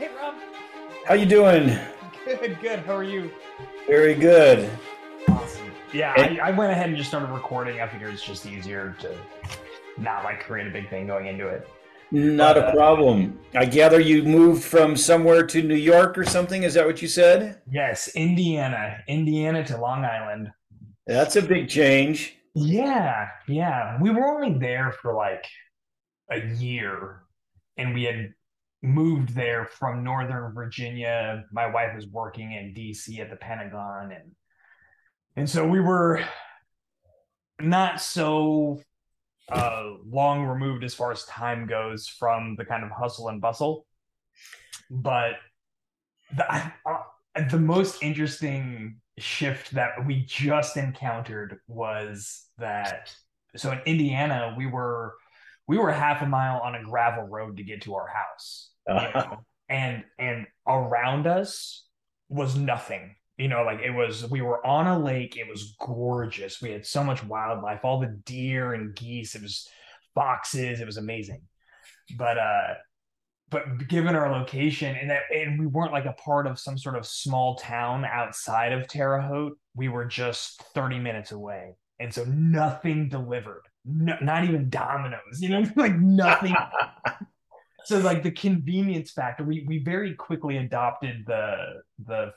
Hey, Rob. How you doing? Good, good. How are you? Very good. Awesome. Yeah, I went ahead and just started recording. I figured it's just easier to not like create a big thing going into it. Not a problem. I gather you moved from somewhere to New York or something. Is that what you said? Yes, Indiana to Long Island. That's a big change. Yeah. We were only there for like a year, and we had moved there from Northern Virginia. My wife was working in D.C. at the Pentagon, and so we were not so long removed as far as time goes from the kind of hustle and bustle. But the most interesting shift that we just encountered was that, so in Indiana, we were half a mile on a gravel road to get to our house, and around us was nothing. We were on a lake. It was gorgeous. We had so much wildlife, all the deer and geese. It was foxes. It was amazing. But given our location and we weren't like a part of some sort of small town outside of Terre Haute, we were just 30 minutes away. And so nothing delivered, not even Domino's, nothing. So like the convenience factor, we very quickly adopted the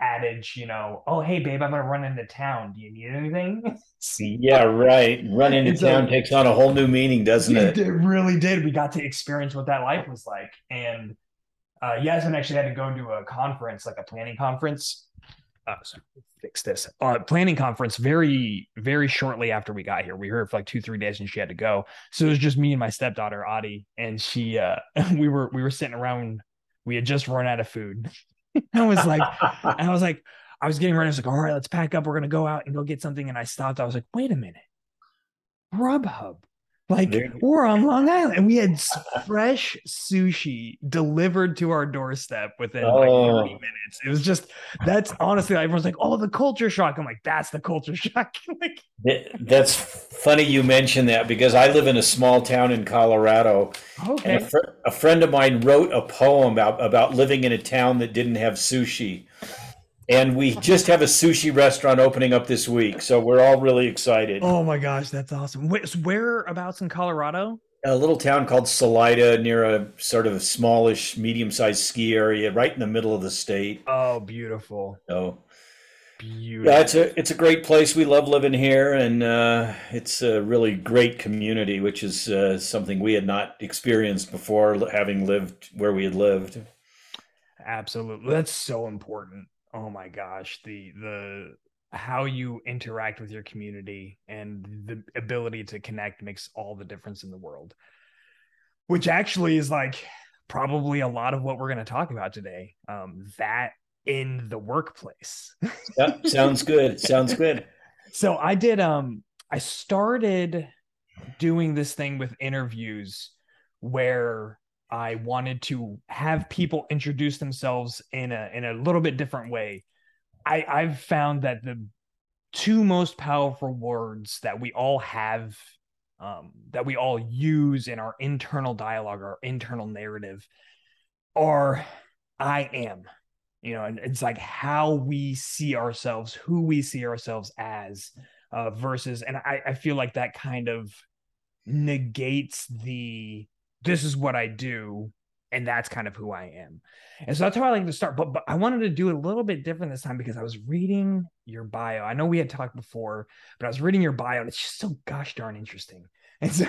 adage, oh, hey, babe, I'm going to run into town. Do you need anything? Yeah, right. Run into town takes on a whole new meaning, doesn't it? It really did. We got to experience what that life was like. And Yasmin actually had to go to a conference, like a planning conference. Sorry, fix this. Planning conference very, very shortly after we got here. We heard for like 2-3 days and she had to go. So it was just me and my stepdaughter, Adi. And she, we were sitting around. We had just run out of food. I was like, I was getting ready. I was like, all right, let's pack up. We're going to go out and go get something. And I stopped. I was like, wait a minute. Grubhub. Like, we're on Long Island. And we had fresh sushi delivered to our doorstep within like 30 minutes. It was just, that's honestly, everyone's like, oh, the culture shock. I'm like, that's the culture shock. That's funny you mentioned that, because I live in a small town in Colorado. Okay. And a friend of mine wrote a poem about living in a town that didn't have sushi. And we just have a sushi restaurant opening up this week, so we're all really excited. Oh my gosh, that's awesome! Whereabouts in Colorado? A little town called Salida, near a sort of smallish, medium-sized ski area, right in the middle of the state. Oh, beautiful! Beautiful. Yeah, it's a great place. We love living here, and it's a really great community, which is something we had not experienced before, having lived where we had lived. Absolutely, that's so important. Oh my gosh, the how you interact with your community and the ability to connect makes all the difference in the world, which actually is like probably a lot of what we're going to talk about today, that in the workplace. Yep, sounds good. So I started doing this thing with interviews where I wanted to have people introduce themselves in a little bit different way. I've found that the two most powerful words that we all have, that we all use in our internal dialogue, our internal narrative, are "I am." And it's like how we see ourselves, who we see ourselves as, versus. And I feel like that kind of negates the, this is what I do, and that's kind of who I am. And so that's how I like to start. But I wanted to do it a little bit different this time because I was reading your bio. I know we had talked before, but I was reading your bio, and it's just so gosh darn interesting. And so,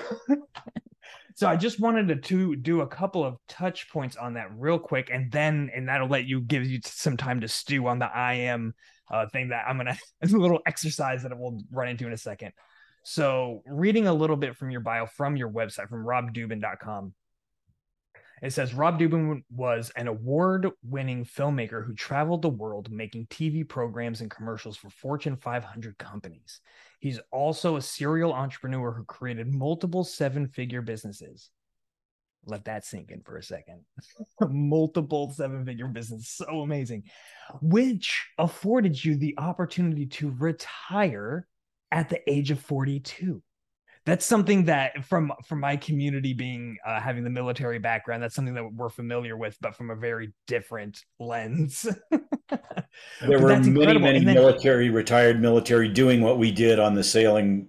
so I just wanted to do a couple of touch points on that real quick, and that'll give you some time to stew on the I am thing that I'm going to, it's a little exercise that we'll run into in a second. So reading a little bit from your bio, from your website, from robdubin.com, it says, Rob Dubin was an award-winning filmmaker who traveled the world making TV programs and commercials for Fortune 500 companies. He's also a serial entrepreneur who created multiple seven-figure businesses. Let that sink in for a second. Multiple seven-figure business. So amazing. Which afforded you the opportunity to retire at the age of 42. that's something that from my community being having the military background, that's something that we're familiar with, but from a very different lens. There were many military, retired military doing what we did on the sailing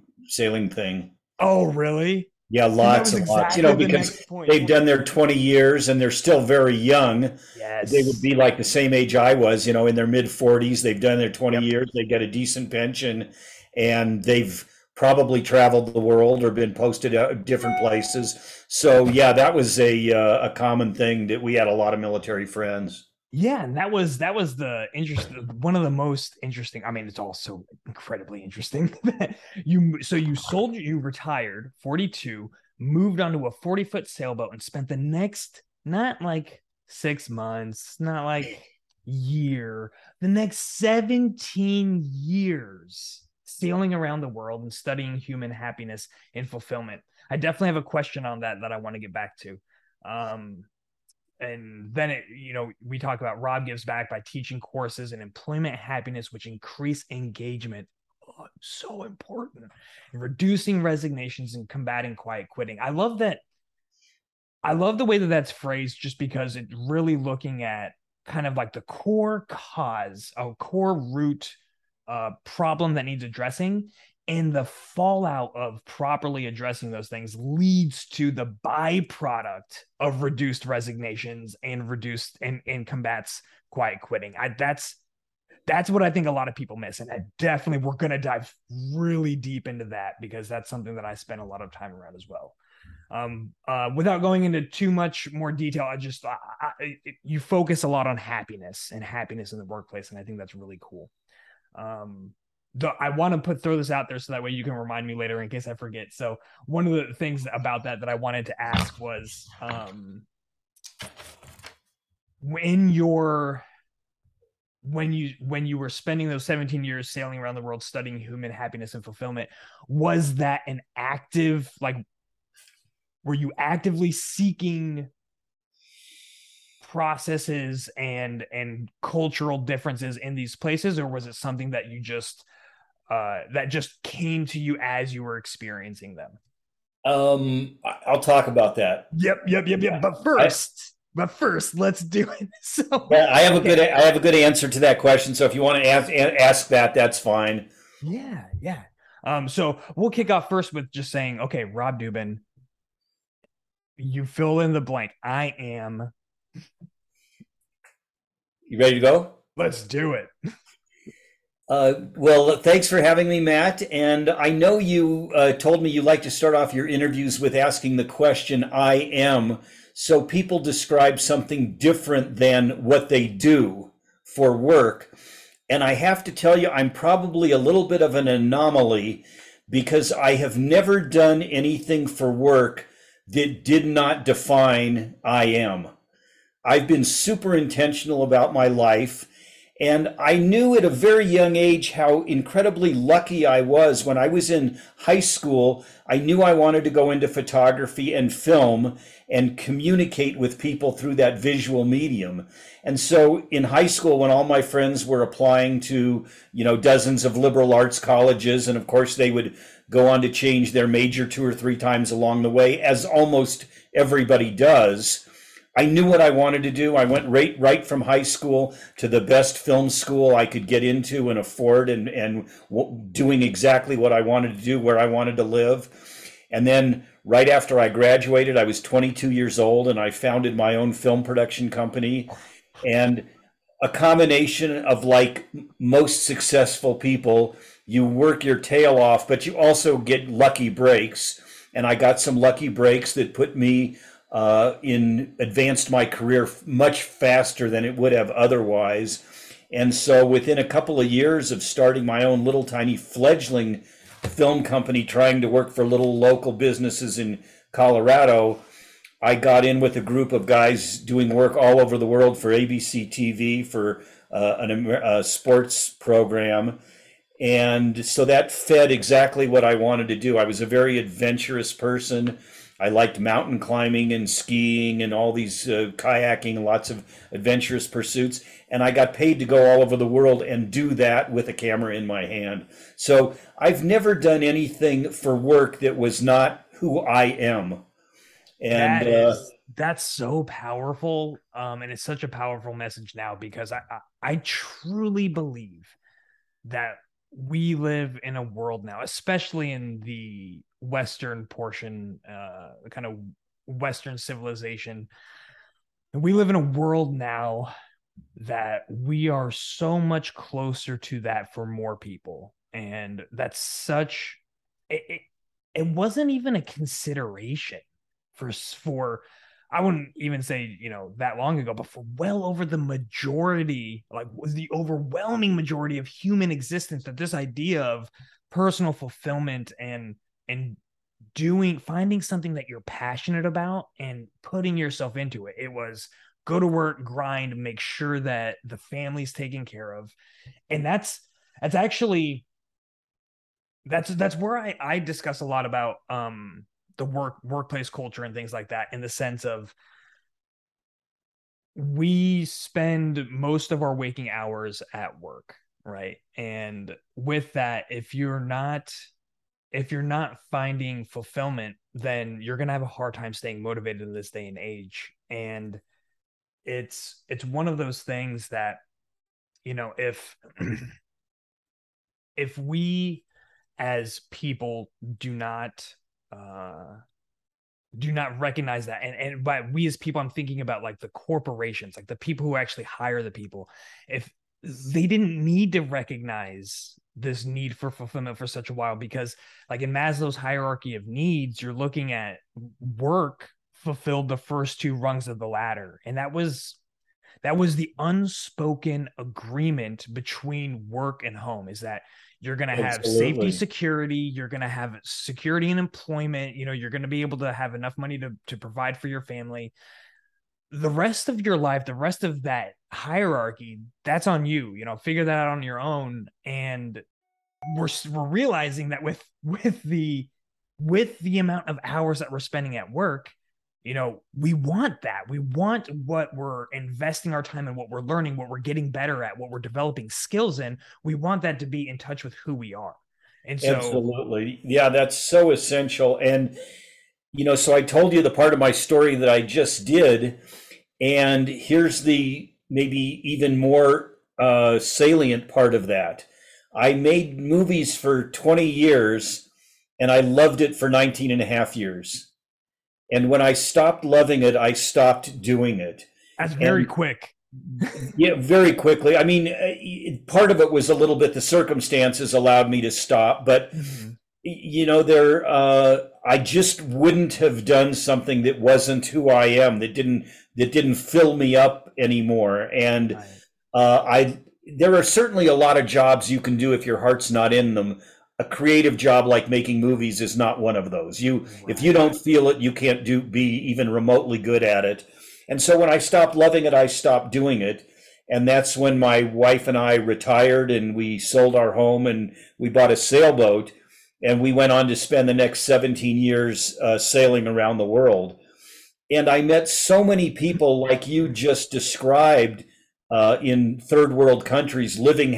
thing. Oh, really? Yeah, lots and lots, because they've done their 20 years and they're still very young. Yes. They would be like the same age I was, in their mid 40s. They've done their 20 years. They get a decent pension and they've probably traveled the world or been posted at different places. So yeah, that was a common thing that we had a lot of military friends. Yeah, and that was one of the most interesting. I mean, it's also incredibly interesting. You retired 42, moved onto a 40-foot sailboat, and spent the next not like 6 months, not like year, the next 17 years sailing around the world and studying human happiness and fulfillment. I definitely have a question on that I want to get back to. And then we talk about Rob Gives Back by teaching courses in employment happiness, which increase engagement. Oh, so important. And reducing resignations and combating quiet quitting. I love that. I love the way that that's phrased, just because it's really looking at kind of like the core cause, a core root problem that needs addressing. And the fallout of properly addressing those things leads to the byproduct of reduced resignations and reduced and combats quiet quitting. That's what I think a lot of people miss. And we're going to dive really deep into that, because that's something that I spend a lot of time around as well. Without going into too much more detail, you focus a lot on happiness in the workplace. And I think that's really cool. I want to throw this out there so that way you can remind me later in case I forget. So one of the things about that I wanted to ask was, when you were spending those 17 years sailing around the world studying human happiness and fulfillment, was that an active, were you actively seeking processes and cultural differences in these places, or was it something that you just that just came to you as you were experiencing them? I'll talk about that. Yep. Yeah. But first, let's do it. So yeah, I have a good answer to that question. So if you want to ask that, that's fine. Yeah. So we'll kick off first with just saying, okay, Rob Dubin, you fill in the blank. I am. You ready to go? Let's do it. Well, thanks for having me, Matt. And I know you told me you like to start off your interviews with asking the question, I am, so people describe something different than what they do for work. And I have to tell you, I'm probably a little bit of an anomaly, because I have never done anything for work that did not define I am. I've been super intentional about my life, and I knew at a very young age how incredibly lucky I was. When I was in high school, I knew I wanted to go into photography and film and communicate with people through that visual medium. And so in high school, when all my friends were applying to, dozens of liberal arts colleges, and of course they would go on to change their major 2 or 3 times along the way, as almost everybody does, I knew what I wanted to do. I went right from high school to the best film school I could get into and afford, and doing exactly what I wanted to do, where I wanted to live. And then right after I graduated, I was 22 years old, and I founded my own film production company. And a combination of, like most successful people, you work your tail off, but you also get lucky breaks. And I got some lucky breaks that put me advanced my career much faster than it would have otherwise. And so within a couple of years of starting my own little tiny fledgling film company, trying to work for little local businesses in Colorado, I got in with a group of guys doing work all over the world for ABC TV, for a sports program. And so that fed exactly what I wanted to do. I was a very adventurous person. I liked mountain climbing and skiing and all these kayaking, lots of adventurous pursuits. And I got paid to go all over the world and do that with a camera in my hand. So I've never done anything for work that was not who I am. And that's so powerful. And it's such a powerful message now, because I truly believe that we live in a world now, especially in the Western portion, kind of Western civilization. We live in a world now that we are so much closer to that for more people. And that's such, it wasn't even a consideration for I wouldn't even say, you know, that long ago, but for well over the majority, like was the overwhelming majority of human existence, that this idea of personal fulfillment and doing, finding something that you're passionate about and putting yourself into it. It was go to work, grind, make sure that the family's taken care of. And that's where I discuss a lot about, the workplace culture and things like that, in the sense of we spend most of our waking hours at work, right? And with that, if you're not finding fulfillment, then you're going to have a hard time staying motivated in this day and age. And it's one of those things that, you know, if we as people do not recognize that. And by we as people, I'm thinking about like the corporations, like the people who actually hire the people. If they didn't need to recognize this need for fulfillment for such a while, because like in Maslow's hierarchy of needs, you're looking at work fulfilled the first two rungs of the ladder. And that was the unspoken agreement between work and home, is that you're going to have safety, security, you're going to have security and employment, you know, you're going to be able to have enough money to provide for your family. The rest of your life, the rest of that hierarchy, that's on you, you know, figure that out on your own. And we're realizing that with the amount of hours that we're spending at work, you know, we want that. We want what we're investing our time in, what we're learning, what we're getting better at, what we're developing skills in. We want that to be in touch with who we are. And so, absolutely. Yeah, that's so essential. And, you know, so I told you the part of my story that I just did. And here's the maybe even more salient part of that. I made movies for 20 years and I loved it for 19 and a half years. And when I stopped loving it, I stopped doing it. That's very quick. Yeah, very quickly. I mean, part of it was a little bit the circumstances allowed me to stop, but you know, I just wouldn't have done something that wasn't who I am, that didn't fill me up anymore. And there are certainly a lot of jobs you can do if your heart's not in them. A creative job like making movies is not one of those. If you don't feel it, you can't be even remotely good at it. And so when I stopped loving it, I stopped doing it. And that's when my wife and I retired and we sold our home and we bought a sailboat, and we went on to spend the next 17 years sailing around the world. And I met so many people like you just described in third world countries, living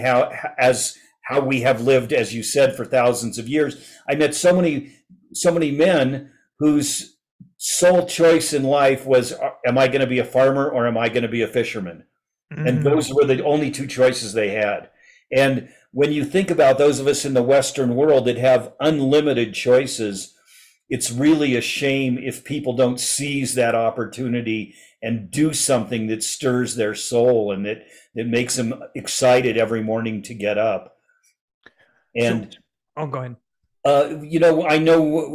how we have lived, as you said, for thousands of years. I met so many men whose sole choice in life was, am I going to be a farmer or am I going to be a fisherman? Mm-hmm. And those were the only two choices they had. And when you think about those of us in the Western world that have unlimited choices, it's really a shame if people don't seize that opportunity and do something that stirs their soul and that makes them excited every morning to get up. And go ahead. You know, I know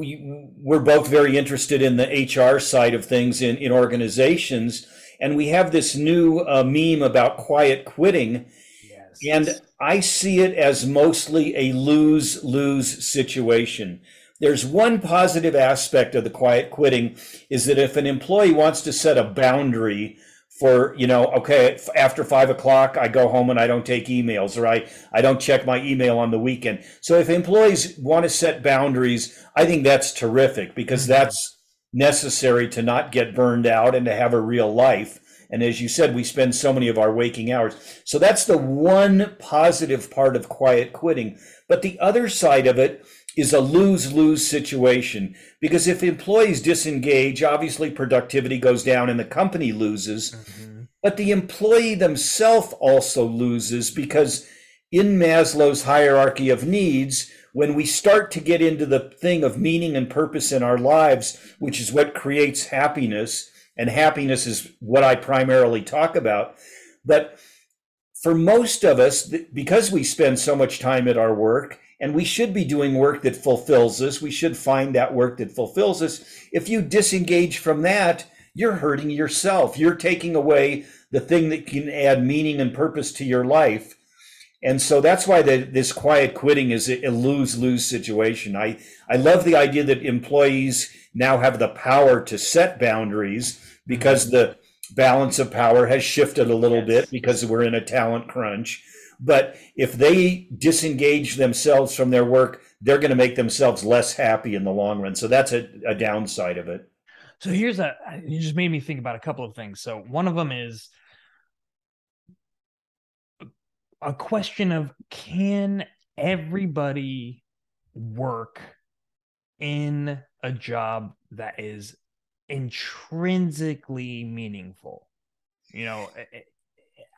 we're both very interested in the HR side of things in organizations, and we have this new meme about quiet quitting. Yes. And I see it as mostly a lose-lose situation. There's one positive aspect of the quiet quitting is that if an employee wants to set a boundary for, you know, okay, after 5 o'clock, I go home and I don't take emails, or I don't check my email on the weekend. So if employees want to set boundaries, I think that's terrific, because that's necessary to not get burned out and to have a real life. And as you said, we spend so many of our waking hours. So that's the one positive part of quiet quitting. But the other side of it is a lose-lose situation, because if employees disengage, obviously productivity goes down and the company loses, but the employee themselves also loses, because in Maslow's hierarchy of needs, when we start to get into the thing of meaning and purpose in our lives, which is what creates happiness, and happiness is what I primarily talk about, but for most of us, because we spend so much time at our work, and we should be doing work that fulfills us, we should find that work that fulfills us. If you disengage from that, you're hurting yourself. You're taking away the thing that can add meaning and purpose to your life. And so that's why this quiet quitting is a lose-lose situation. I love the idea that employees now have the power to set boundaries, because the balance of power has shifted a little bit because we're in a talent crunch. But if they disengage themselves from their work, they're going to make themselves less happy in the long run. So that's a downside of it. So you just made me think about a couple of things. So one of them is a question of, can everybody work in a job that is intrinsically meaningful? You know,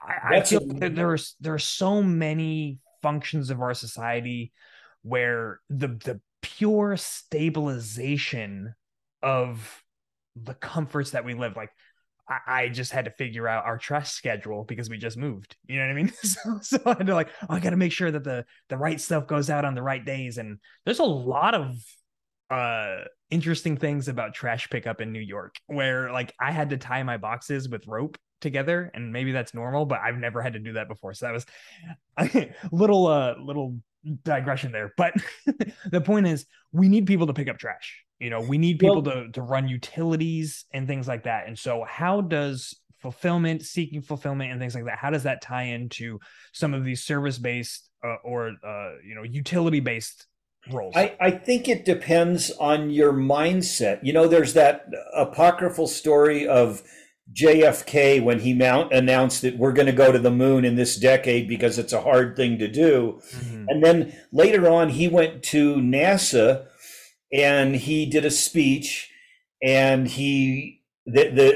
I feel that there are so many functions of our society where the pure stabilization of the comforts that we live, like I just had to figure out our trust schedule because we just moved. You know what I mean? So I had to I got to make sure that the right stuff goes out on the right days. And there's a lot of interesting things about trash pickup in New York, where I had to tie my boxes with rope together, and maybe that's normal, but I've never had to do that before. So that was a little digression there. But the point is, we need people to pick up trash. We need people to run utilities and things like that. And so how does seeking fulfillment and things like that, how does that tie into some of these service-based or utility-based roles? I think it depends on your mindset. There's that apocryphal story of JFK when he announced that we're going to go to the moon in this decade because it's a hard thing to do. And then later on, he went to NASA and he did a speech, and a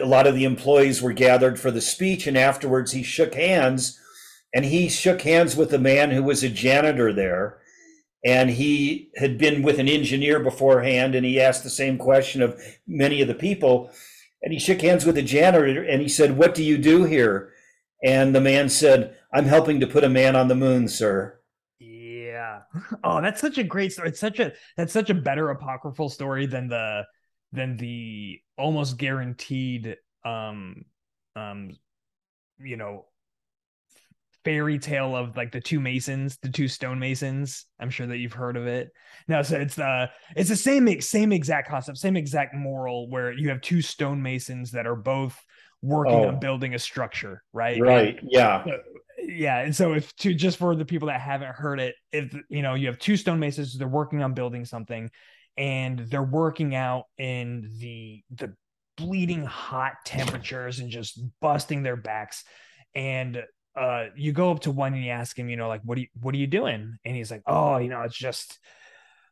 lot of the employees were gathered for the speech. And afterwards, he shook hands, and he shook hands with a man who was a janitor there. And he had been with an engineer beforehand, and he asked the same question of many of the people. And he shook hands with the janitor, and he said, "What do you do here?" And the man said, "I'm helping to put a man on the moon, sir." Yeah. Oh, that's such a great story. That's such a better apocryphal story than the almost guaranteed, fairy tale of the two stonemasons. I'm sure that you've heard of it. No, so it's the same exact concept, same exact moral, where you have two stonemasons that are both working on building a structure, right? Right. Yeah. Yeah. And so just for the people that haven't heard it, if you have two stonemasons, they're working on building something, and they're working out in the bleeding hot temperatures and just busting their backs. And you go up to one and you ask him, what are you doing? And he's like, "Oh, it's just,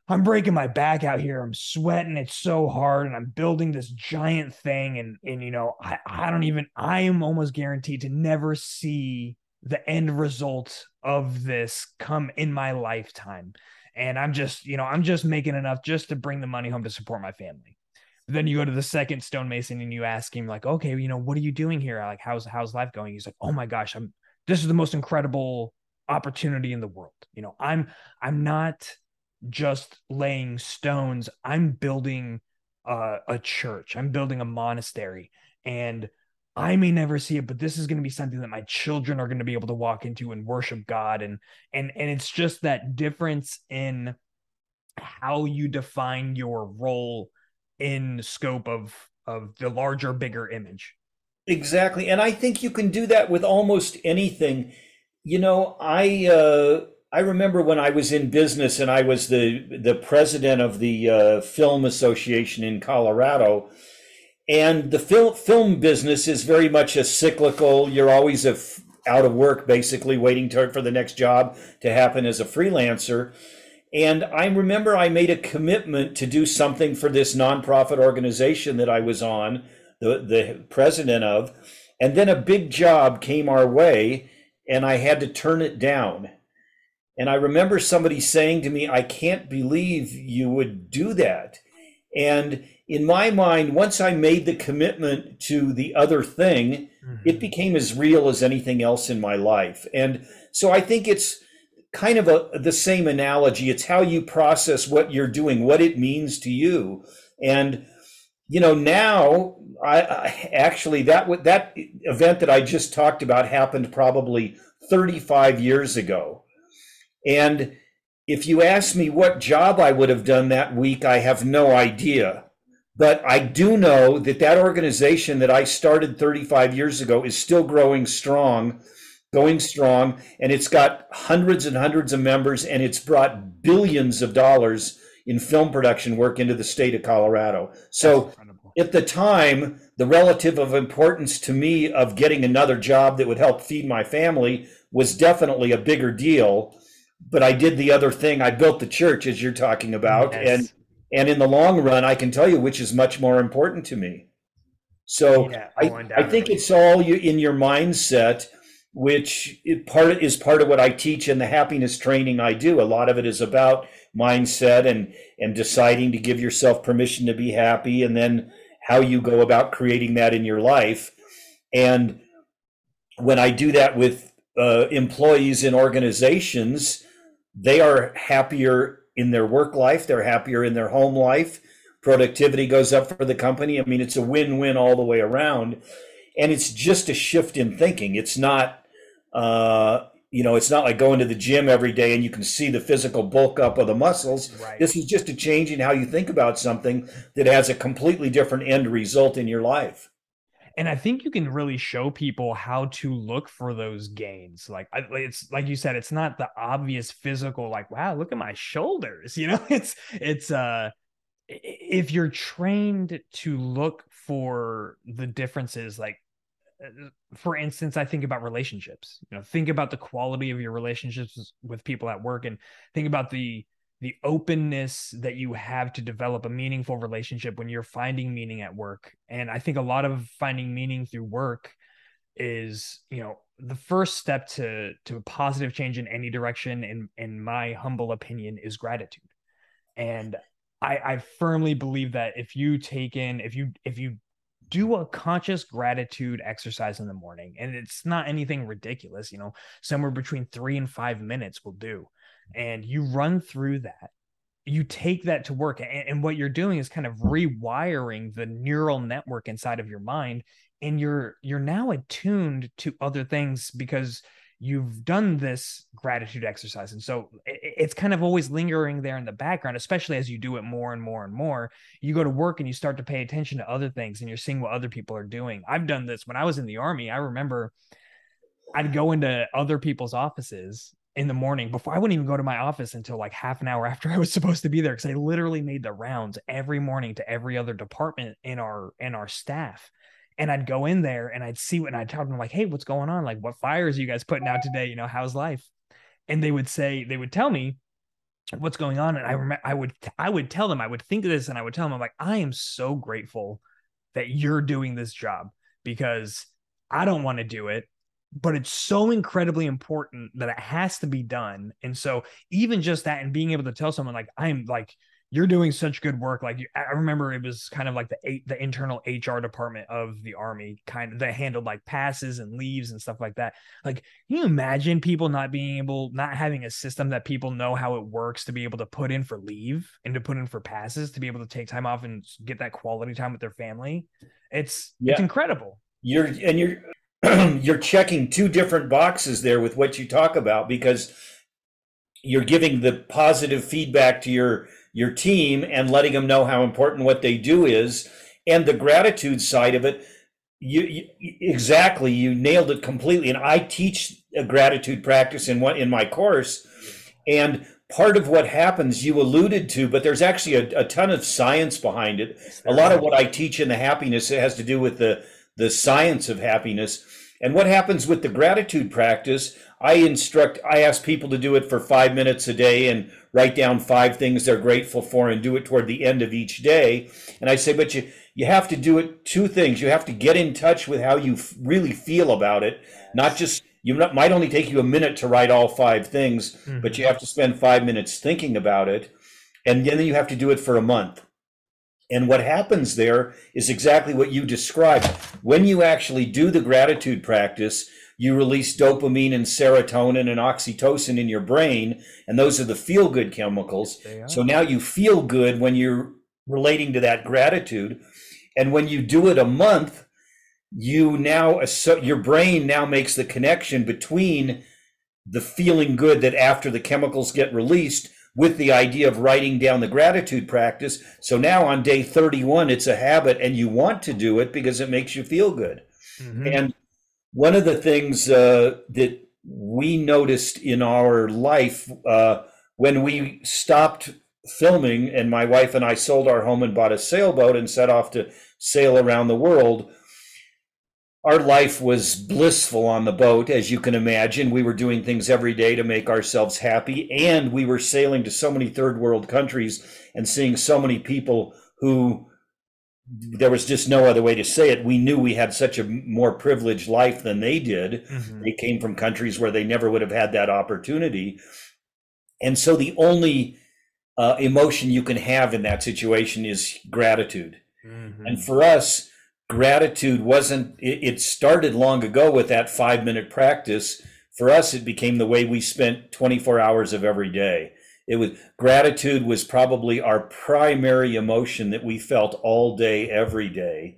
I'm breaking my back out here. I'm sweating. It's so hard. And I'm building this giant thing. And I am almost guaranteed to never see the end result of this come in my lifetime. And I'm just making enough just to bring the money home to support my family." Then you go to the second stonemason and you ask him "Okay, what are you doing here? How's life going?" He's like, "Oh my gosh, this is the most incredible opportunity in the world. I'm not just laying stones. I'm building a church. I'm building a monastery, and I may never see it, but this is going to be something that my children are going to be able to walk into and worship God." And it's just that difference in how you define your role in scope of the larger, bigger image. Exactly. And I think you can do that with almost anything. I I remember when I was in business and I was the president of the Film Association in Colorado, and the film business is very much a cyclical, you're always out of work, basically waiting for the next job to happen as a freelancer. And I remember I made a commitment to do something for this nonprofit organization that I was on, the president of, and then a big job came our way and I had to turn it down. And I remember somebody saying to me, I can't believe you would do that. And in my mind, once I made the commitment to the other thing, it became as real as anything else in my life. And so I think it's kind of the same analogy. It's how you process what you're doing, what it means to you. And, you know, now I actually that event that I just talked about happened probably 35 years ago. And if you ask me what job I would have done that week, I have no idea. But I do know that that organization that I started 35 years ago is still growing strong, going strong, and it's got hundreds and hundreds of members, and it's brought billions of dollars in film production work into the state of Colorado. So at the time, the relative of importance to me of getting another job that would help feed my family was definitely a bigger deal. But I did the other thing. I built the church, as you're talking about. Yes. And in the long run, I can tell you which is much more important to me. So yeah, I think it's all in your mindset, which is part of what I teach in the happiness training I do. A lot of it is about mindset and deciding to give yourself permission to be happy, and then how you go about creating that in your life. And when I do that with employees in organizations, they are happier in their work life, they're happier in their home life, productivity goes up for the company. I mean, it's a win-win all the way around. And it's just a shift in thinking. It's not, it's not like going to the gym every day and you can see the physical bulk up of the muscles. Right. This is just a change in how you think about something that has a completely different end result in your life. And I think you can really show people how to look for those gains. Like it's like you said, it's not the obvious physical, like, wow, look at my shoulders. You know, it's if you're trained to look for the differences, like, for instance, I think about relationships, you know, think about the quality of your relationships with people at work, and think about the openness that you have to develop a meaningful relationship when you're finding meaning at work. And I think a lot of finding meaning through work is, you know, the first step to a positive change in any direction, in my humble opinion, is gratitude. And I firmly believe that if you do a conscious gratitude exercise in the morning, and it's not anything ridiculous, you know, somewhere between 3 and 5 minutes will do. And you run through that, you take that to work. And what you're doing is kind of rewiring the neural network inside of your mind. And you're now attuned to other things because you've done this gratitude exercise. And so it's kind of always lingering there in the background, especially as you do it more and more and more. You go to work and you start to pay attention to other things, and you're seeing what other people are doing. I've done this when I was in the Army. I remember I'd go into other people's offices in the morning. Before, I wouldn't even go to my office until like half an hour after I was supposed to be there, because I literally made the rounds every morning to every other department in our staff. And I'd go in there and I'd see and I'd tell them, like, hey, what's going on? Like, what fires are you guys putting out today? You know, how's life? And they would tell me what's going on. And I would tell them, I would think of this, and I would tell them, I'm like, I am so grateful that you're doing this job, because I don't want to do it, but it's so incredibly important that it has to be done. And so even just that, and being able to tell someone, like, I'm like, you're doing such good work. Like, I remember it was kind of like the internal HR department of the Army, kind of, that handled like passes and leaves and stuff like that. Like, can you imagine people not having a system that people know how it works to be able to put in for leave and to put in for passes, to be able to take time off and get that quality time with their family? It's incredible. You're checking two different boxes there with what you talk about, because you're giving the positive feedback to your team and letting them know how important what they do is, and the gratitude side of it. You nailed it completely. And I teach a gratitude practice in my course, And part of what happens, you alluded to, but there's actually a ton of science behind it. A lot of what I teach in the happiness, it has to do with the science of happiness. And what happens with the gratitude practice, I ask people to do it for 5 minutes a day and write down 5 things they're grateful for and do it toward the end of each day. And I say, but you have to do it 2 things. You have to get in touch with how you really feel about it, not just, might only take you a minute to write all 5 things, mm-hmm. but you have to spend 5 minutes thinking about it. And then you have to do it for a month. And what happens there is exactly what you described. When you actually do the gratitude practice, you release dopamine and serotonin and oxytocin in your brain. And those are the feel-good chemicals. So now you feel good when you're relating to that gratitude. And when you do it a month, your brain now makes the connection between the feeling good that after the chemicals get released with the idea of writing down the gratitude practice. So now on day 31, it's a habit and you want to do it because it makes you feel good. Mm-hmm. And one of the things that we noticed in our life when we stopped filming and my wife and I sold our home and bought a sailboat and set off to sail around the world, our life was blissful on the boat, as you can imagine. We were doing things every day to make ourselves happy, and we were sailing to so many third world countries and seeing so many people who, there was just no other way to say it, we knew we had such a more privileged life than they did. Mm-hmm. They came from countries where they never would have had that opportunity. And so the only emotion you can have in that situation is gratitude. Mm-hmm. And for us, gratitude wasn't, it started long ago with that 5-minute practice. For us, it became the way we spent 24 hours of every day. Gratitude was probably our primary emotion that we felt all day, every day.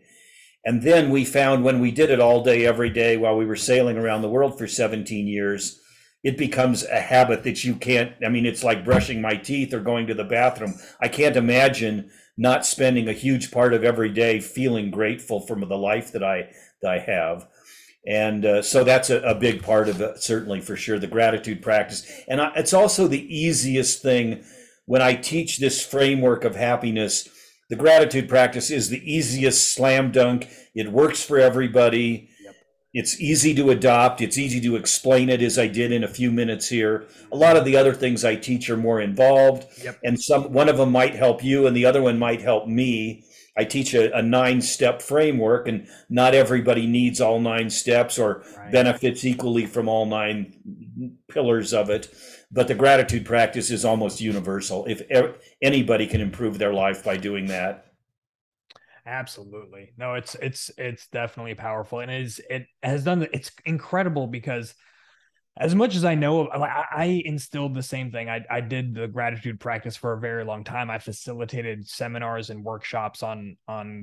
And then we found when we did it all day, every day, while we were sailing around the world for 17 years, it becomes a habit that you can't, it's like brushing my teeth or going to the bathroom. I can't imagine not spending a huge part of every day feeling grateful for the life that I have. And so that's a big part of it, certainly, for sure, the gratitude practice. And it's also the easiest thing when I teach this framework of happiness. The gratitude practice is the easiest slam dunk. It works for everybody. Yep. It's easy to adopt. It's easy to explain it, as I did in a few minutes here. A lot of the other things I teach are more involved. Yep. And one of them might help you and the other one might help me. I teach a 9-step framework, and not everybody needs all 9 steps or benefits equally from all 9 pillars of it. But the gratitude practice is almost universal. If anybody can improve their life by doing that. Absolutely. No, it's definitely powerful. And it's incredible because as much as I know, I instilled the same thing. I did the gratitude practice for a very long time. I facilitated seminars and workshops on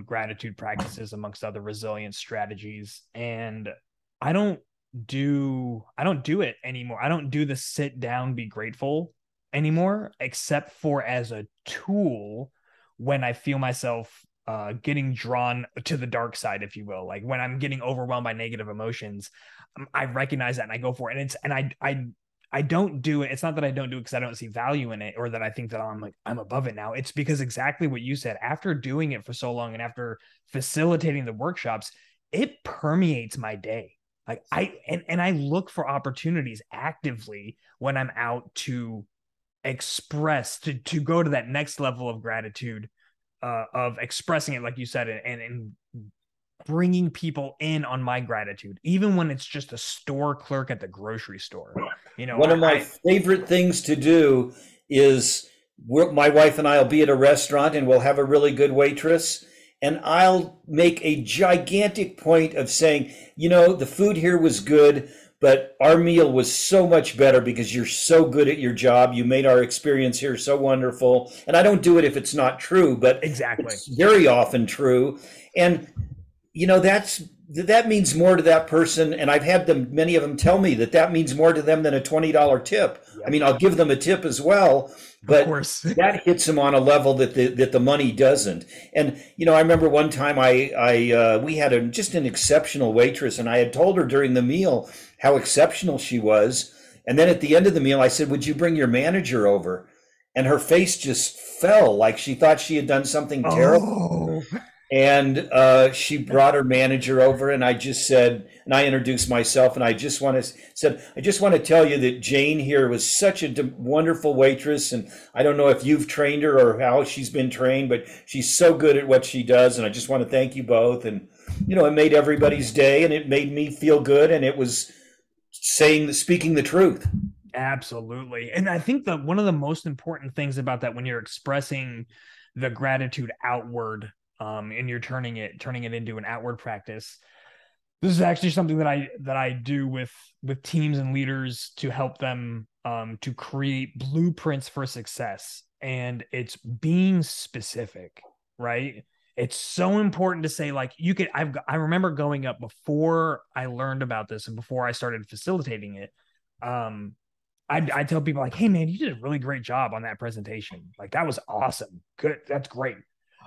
gratitude practices, amongst other resilience strategies. And I don't do it anymore. I don't do the sit down, be grateful anymore, except for as a tool when I feel myself getting drawn to the dark side, if you will, like when I'm getting overwhelmed by negative emotions. I recognize that and I go for it. And I don't do it. It's not that I don't do it because I don't see value in it, or that I think that I'm above it now. It's because exactly what you said, after doing it for so long and after facilitating the workshops, it permeates my day. Like I look for opportunities actively when I'm out to express, to go to that next level of gratitude, of expressing it, like you said, and bringing people in on my gratitude, even when it's just a store clerk at the grocery store. One of my favorite things to do is my wife and I'll be at a restaurant and we'll have a really good waitress, and I'll make a gigantic point of saying, the food here was good, but our meal was so much better because you're so good at your job. You made our experience here so wonderful. And I don't do it if it's not true, but exactly, it's very often true. And that means more to that person. And I've had many of them tell me that means more to them than a $20 tip. Yeah. I'll give them a tip as well, but that hits them on a level that the money doesn't. And, I remember one time we had just an exceptional waitress, and I had told her during the meal how exceptional she was. And then at the end of the meal, I said, would you bring your manager over? And her face just fell, like she thought she had done something terrible. Oh. And she brought her manager over, and I just said, and I introduced myself, and I just want to said, I just want to tell you that Jane here was such a wonderful waitress, and I don't know if you've trained her or how she's been trained, but she's so good at what she does, and I just want to thank you both. And you know, it made everybody's day, and it made me feel good, and it was speaking the truth. Absolutely. And I think that one of the most important things about that, when you're expressing the gratitude outward, and you're turning it into an outward practice, this is actually something that I do with teams and leaders to help them to create blueprints for success. And it's being specific, right? It's so important to say, like, you could, I remember going up before I learned about this and before I started facilitating it. I tell people, like, hey man, you did a really great job on that presentation. Like, that was awesome. Good. That's great.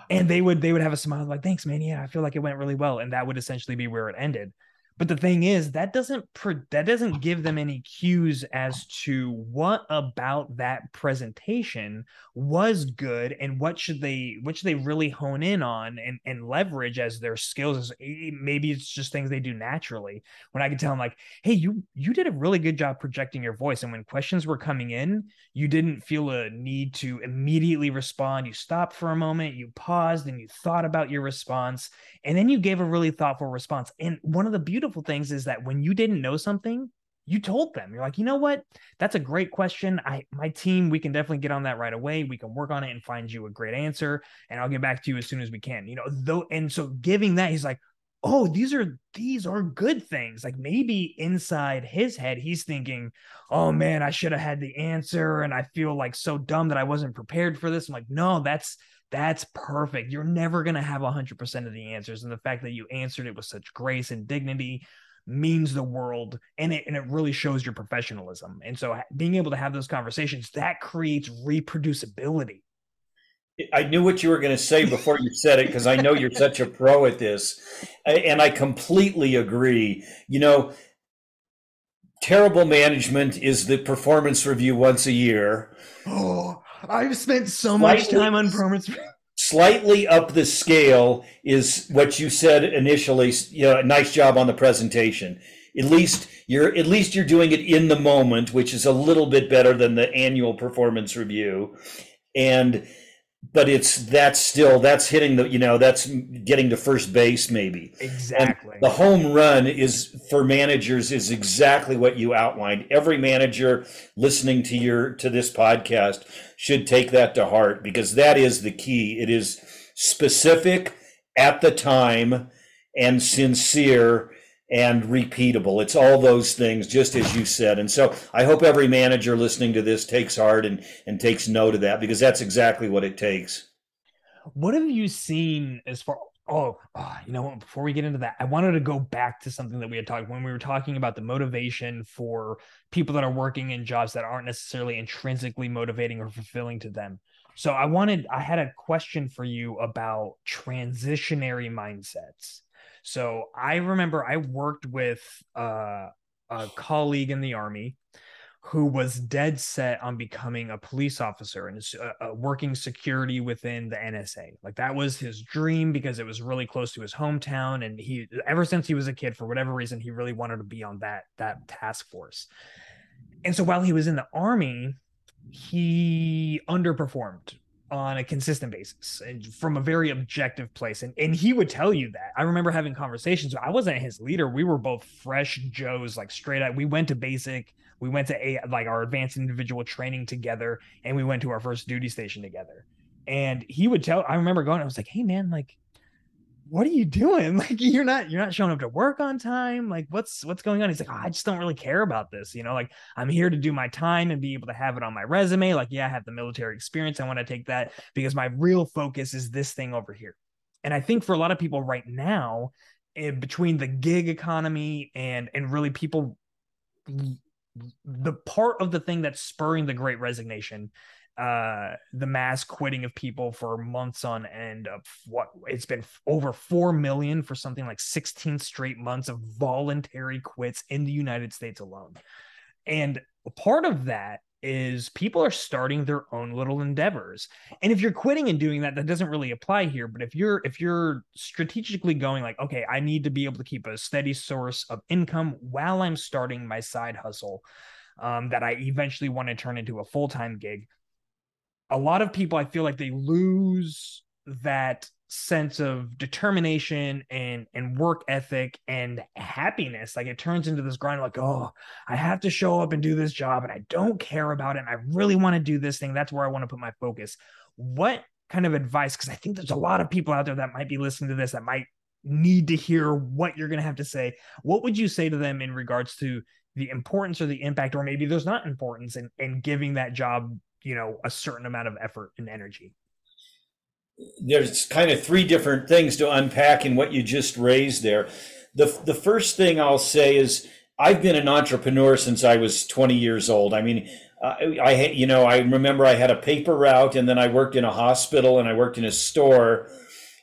And they would have a smile, like, thanks man. Yeah. I feel like it went really well. And that would essentially be where it ended. But the thing is, that doesn't give them any cues as to what about that presentation was good and what should they really hone in on and leverage as their skills. Maybe it's just things they do naturally. When I could tell them, like, hey, you did a really good job projecting your voice, and when questions were coming in, you didn't feel a need to immediately respond. You stopped for a moment, you paused, and you thought about your response, and then you gave a really thoughtful response. And one of the beautiful things is that when you didn't know something, you told them. You're like, you know what? That's a great question. My team, we can definitely get on that right away. We can work on it and find you a great answer, and I'll get back to you as soon as we can. You know, though, and so giving that, he's like, oh, these are good things. Like, maybe inside his head, he's thinking, oh man, I should have had the answer, and I feel like so dumb that I wasn't prepared for this. I'm like, no, that's perfect. You're never going to have 100% of the answers. And the fact that you answered it with such grace and dignity means the world. And it really shows your professionalism. And so being able to have those conversations, that creates reproducibility. I knew what you were going to say before you said it, because I know you're such a pro at this. And I completely agree. You know, terrible management is the performance review once a year. Oh, I've spent so much time on performance. Slightly up the scale is what you said initially. You know, nice job on the presentation. At least you're doing it in the moment, which is a little bit better than the annual performance review. But that's hitting the, you know, that's getting to first base maybe. Exactly. And the home run is for managers is exactly what you outlined. Every manager listening to this podcast should take that to heart, because that is the key. It is specific at the time and sincere and repeatable. It's all those things, just as you said. And so I hope every manager listening to this takes heart and takes note of that, because that's exactly what it takes. What have you seen as far? Oh, you know what? Before we get into that, I wanted to go back to something that we had talked when we were talking about the motivation for people that are working in jobs that aren't necessarily intrinsically motivating or fulfilling to them. So I had a question for you about transitionary mindsets. So I remember I worked with a colleague in the Army who was dead set on becoming a police officer and working security within the NSA. Like, that was his dream, because it was really close to his hometown. And he, ever since he was a kid, for whatever reason, he really wanted to be on that task force. And so while he was in the Army, he underperformed on a consistent basis and from a very objective place. And he would tell you that. I remember having conversations. I wasn't his leader. We were both fresh Joes, like straight out. We went to basic. We went to our advanced individual training together, and we went to our first duty station together. And he would tell, I remember going, I was like, hey man, like, what are you doing? Like, you're not showing up to work on time. Like, what's going on? He's like, I just don't really care about this. You know, like, I'm here to do my time and be able to have it on my resume. Like, yeah, I have the military experience. I want to take that because my real focus is this thing over here. And I think for a lot of people right now, between the gig economy and really people, the part of the thing that's spurring the Great Resignation, the mass quitting of people for months on end of what it's been over 4 million for something like 16 straight months of voluntary quits in the United States alone. And part of that is people are starting their own little endeavors. And if you're quitting and doing that, that doesn't really apply here. But if you're strategically going like, okay, I need to be able to keep a steady source of income while I'm starting my side hustle that I eventually want to turn into a full-time gig. A lot of people, I feel like they lose that sense of determination and work ethic and happiness. Like it turns into this grind, like, oh, I have to show up and do this job and I don't care about it. And I really want to do this thing. That's where I want to put my focus. What kind of advice? Because I think there's a lot of people out there that might be listening to this that might need to hear what you're going to have to say. What would you say to them in regards to the importance or the impact, or maybe there's not importance in giving that job, you know, a certain amount of effort and energy? There's kind of three different things to unpack in what you just raised there. The first thing I'll say is I've been an entrepreneur since I was 20 years old. I mean, I remember I had a paper route, and then I worked in a hospital and I worked in a store,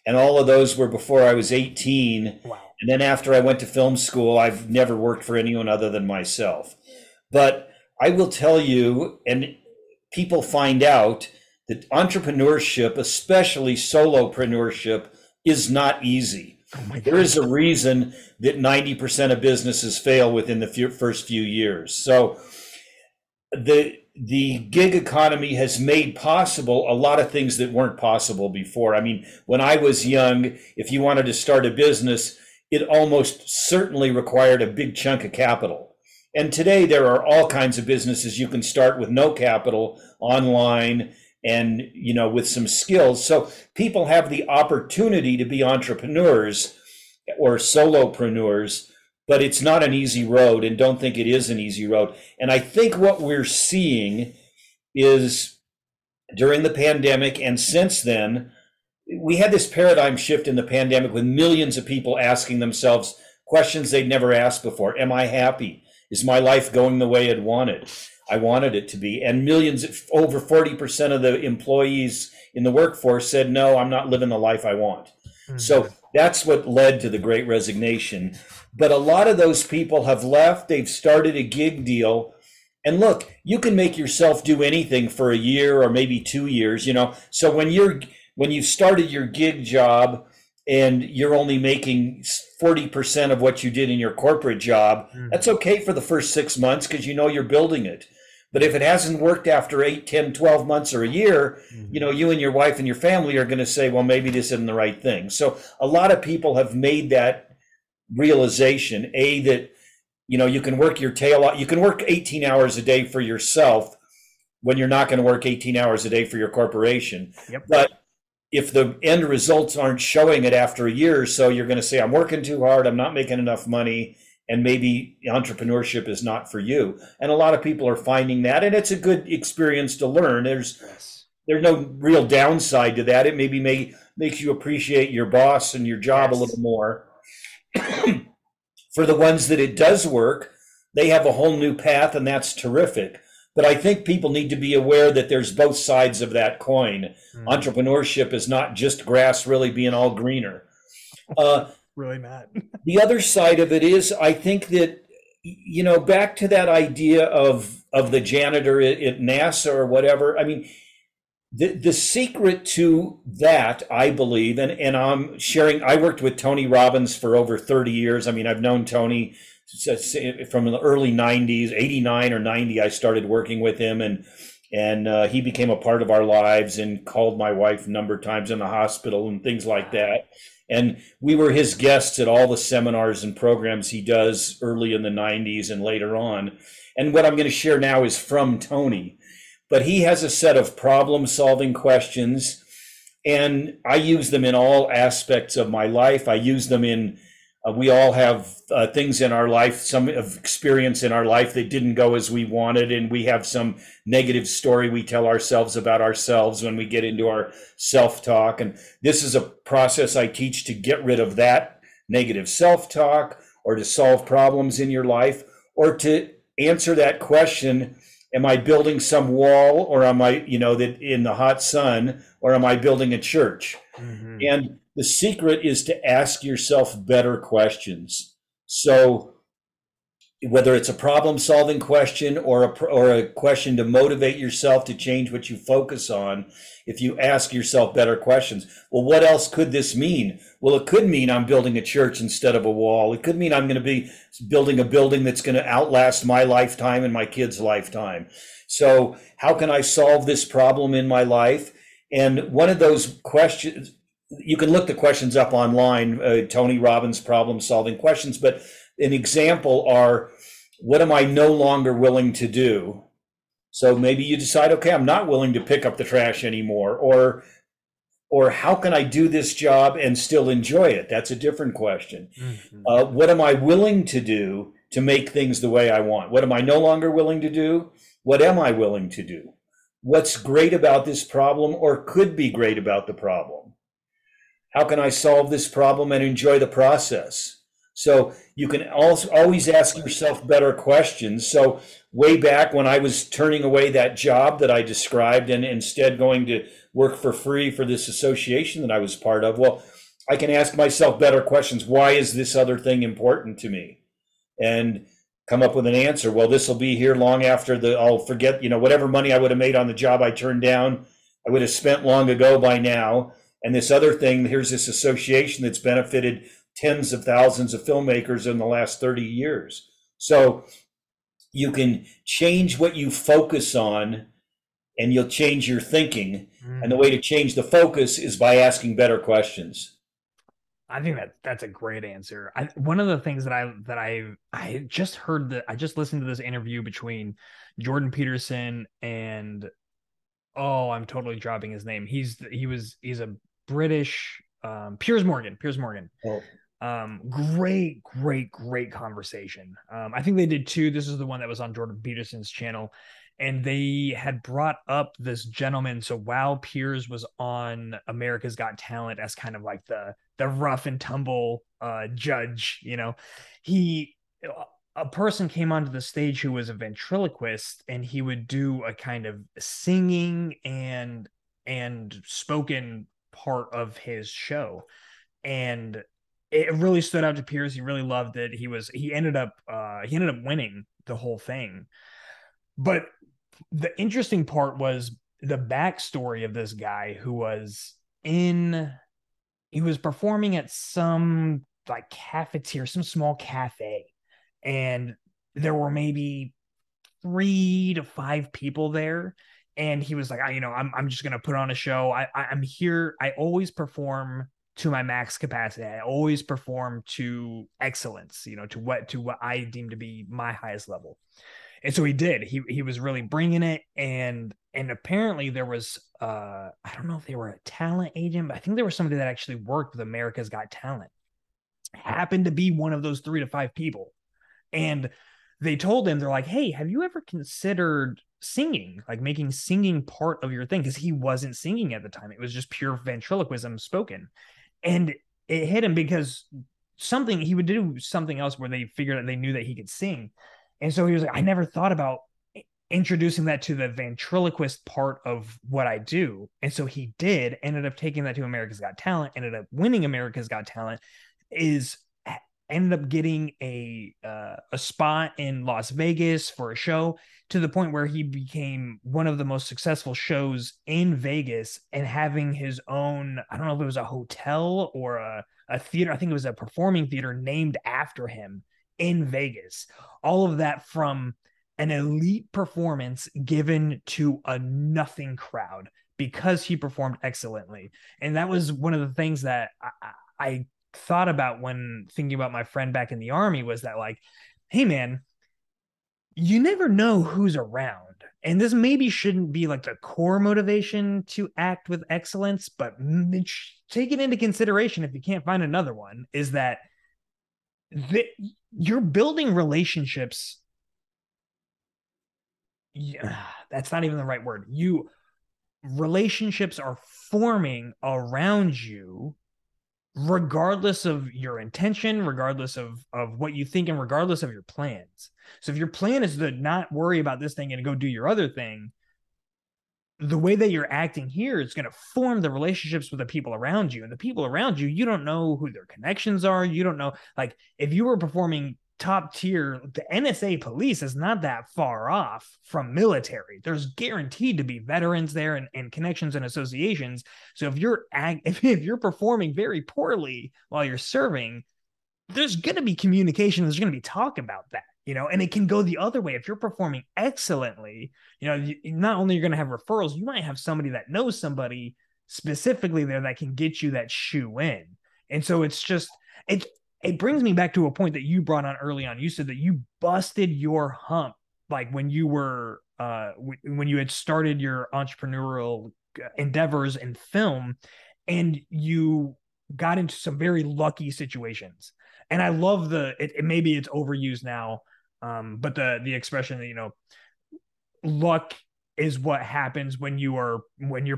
and all of those were before I was 18. Wow. And then after I went to film school, I've never worked for anyone other than myself. But I will tell you, and people find out, that entrepreneurship, especially solopreneurship, is not easy. There is a reason that 90% of businesses fail within the first few years. So the gig economy has made possible a lot of things that weren't possible before. I mean, when I was young, if you wanted to start a business, it almost certainly required a big chunk of capital. And today there are all kinds of businesses you can start with no capital online, and, you know, with some skills. So people have the opportunity to be entrepreneurs or solopreneurs, but it's not an easy road, and don't think it is an easy road. And I think what we're seeing is during the pandemic and since then, we had this paradigm shift in the pandemic with millions of people asking themselves questions they'd never asked before. Am I happy? Is my life going the way I'd wanted? I wanted it to be. And millions, over 40% of the employees in the workforce said, no, I'm not living the life I want. Mm-hmm. So that's what led to the Great Resignation. But a lot of those people have left. They've started a gig deal. And look, you can make yourself do anything for a year or maybe 2 years, you know. So when you've started your gig job and you're only making 40% of what you did in your corporate job, that's okay for the first 6 months because you know you're building it. But if it hasn't worked after 8, 10, 12 months or a year, you know, you and your wife and your family are going to say, well, maybe this isn't the right thing. So a lot of people have made that realization, A, that, you know, you can work your tail off. You can work 18 hours a day for yourself when you're not going to work 18 hours a day for your corporation. Yep. But if the end results aren't showing it after a year or so, you're going to say, I'm working too hard, I'm not making enough money, and maybe entrepreneurship is not for you. And a lot of people are finding that, and it's a good experience to learn. There's no real downside to that. It maybe makes you appreciate your boss and your job a little more. For the ones that it does work, they have a whole new path, and that's terrific. But I think people need to be aware that there's both sides of that coin. Mm. Entrepreneurship is not just grass really being all greener. Really, Matt. The other side of it is, I think that, you know, back to that idea of the janitor at NASA or whatever. I mean, the secret to that, I believe, and I'm sharing, I worked with Tony Robbins for over 30 years. I mean, I've known Tony from the early 90s, 89 or 90, I started working with him, and he became a part of our lives and called my wife a number of times in the hospital and things like that. And we were his guests at all the seminars and programs he does early in the 90s and later on. And what I'm going to share now is from Tony, but he has a set of problem solving questions, and I use them in all aspects of my life. I use them in we all have things in our life, some of experience in our life that didn't go as we wanted, and we have some negative story we tell ourselves about ourselves when we get into our self-talk. And this is a process I teach to get rid of that negative self-talk, or to solve problems in your life, or to answer that question, am I building some wall, or am I, you know, that in the hot sun, or am I building a church? Mm-hmm. And the secret is to ask yourself better questions. So whether it's a problem solving question or a question to motivate yourself to change what you focus on, if you ask yourself better questions. Well, what else could this mean? Well, it could mean I'm building a church instead of a wall. It could mean I'm going to be building a building that's going to outlast my lifetime and my kids' lifetime. So how can I solve this problem in my life? And one of those questions, you can look the questions up online, Tony Robbins problem solving questions, but an example are, what am I no longer willing to do? So maybe you decide, okay, I'm not willing to pick up the trash anymore, or how can I do this job and still enjoy it? That's a different question. Mm-hmm. What am I willing to do to make things the way I want? What am I no longer willing to do? What am I willing to do? What's great about this problem, or could be great about the problem? How can I solve this problem and enjoy the process? So you can also always ask yourself better questions. So way back when I was turning away that job that I described and instead going to work for free for this association that I was part of, well, I can ask myself better questions. Why is this other thing important to me? And come up with an answer. Well, this will be here long after I'll forget, whatever money I would have made on the job I turned down, I would have spent long ago by now. And this other thing, here's this association that's benefited tens of thousands of filmmakers in the last 30 years. So you can change what you focus on and you'll change your thinking. Mm. And the way to change the focus is by asking better questions. I think that's a great answer. One of the things that I just heard, that I just listened to this interview between Jordan Peterson and, I'm totally dropping his name. He's a British, Piers Morgan. Oh. Great conversation. I think they did two. This is the one that was on Jordan Peterson's channel, and they had brought up this gentleman. So while Piers was on America's Got Talent as kind of like the rough and tumble judge, a person came onto the stage who was a ventriloquist, and he would do a kind of singing and spoken part of his show, and it really stood out to Piers. He really loved it. He ended up winning the whole thing. But the interesting part was the backstory of this guy who was performing at some like cafeteria, some small cafe. And there were maybe 3 to 5 people there. And he was like, I'm just going to put on a show. I'm here. I always perform to my max capacity. I always perform to excellence, to what I deem to be my highest level. And so he did. He was really bringing it. And apparently there was, I don't know if they were a talent agent, but I think there was somebody that actually worked with America's Got Talent. Happened to be one of those 3 to 5 people. And they told him, they're like, hey, have you ever considered singing, like making singing part of your thing? Because he wasn't singing at the time. It was just pure ventriloquism spoken. And it hit him because he would do something else where they figured that they knew that he could sing. And so he was like, I never thought about introducing that to the ventriloquist part of what I do. And so he did, ended up taking that to America's Got Talent, ended up winning America's Got Talent, ended up getting a spot in Las Vegas for a show, to the point where he became one of the most successful shows in Vegas, and having his own, I don't know if it was a hotel or a theater. I think it was a performing theater named after him in Vegas. All of that from an elite performance given to a nothing crowd because he performed excellently. And that was one of the things that I thought about when thinking about my friend back in the army, was that like, hey man, you never know who's around. And this maybe shouldn't be like the core motivation to act with excellence, but take it into consideration if you can't find another one, is that you're building relationships. Yeah, that's not even the right word. Relationships are forming around you, regardless of your intention, regardless of what you think, and regardless of your plans. So if your plan is to not worry about this thing and go do your other thing, the way that you're acting here is going to form the relationships with the people around you. And the people around you, you don't know who their connections are. You don't know, like if you were performing top tier, the NSA police is not that far off from military. There's guaranteed to be veterans there and connections and associations. So if you're performing very poorly while you're serving, there's going to be communication. There's going to be talk about that, you know, and it can go the other way. If you're performing excellently, you know, not only you're going to have referrals, you might have somebody that knows somebody specifically there that can get you that shoe in. And so it's just, it brings me back to a point that you brought on early on. You said that you busted your hump, like when you were, when you had started your entrepreneurial endeavors in film, and you got into some very lucky situations. And I love maybe it's overused now, but the expression that, you know, luck is what happens when you're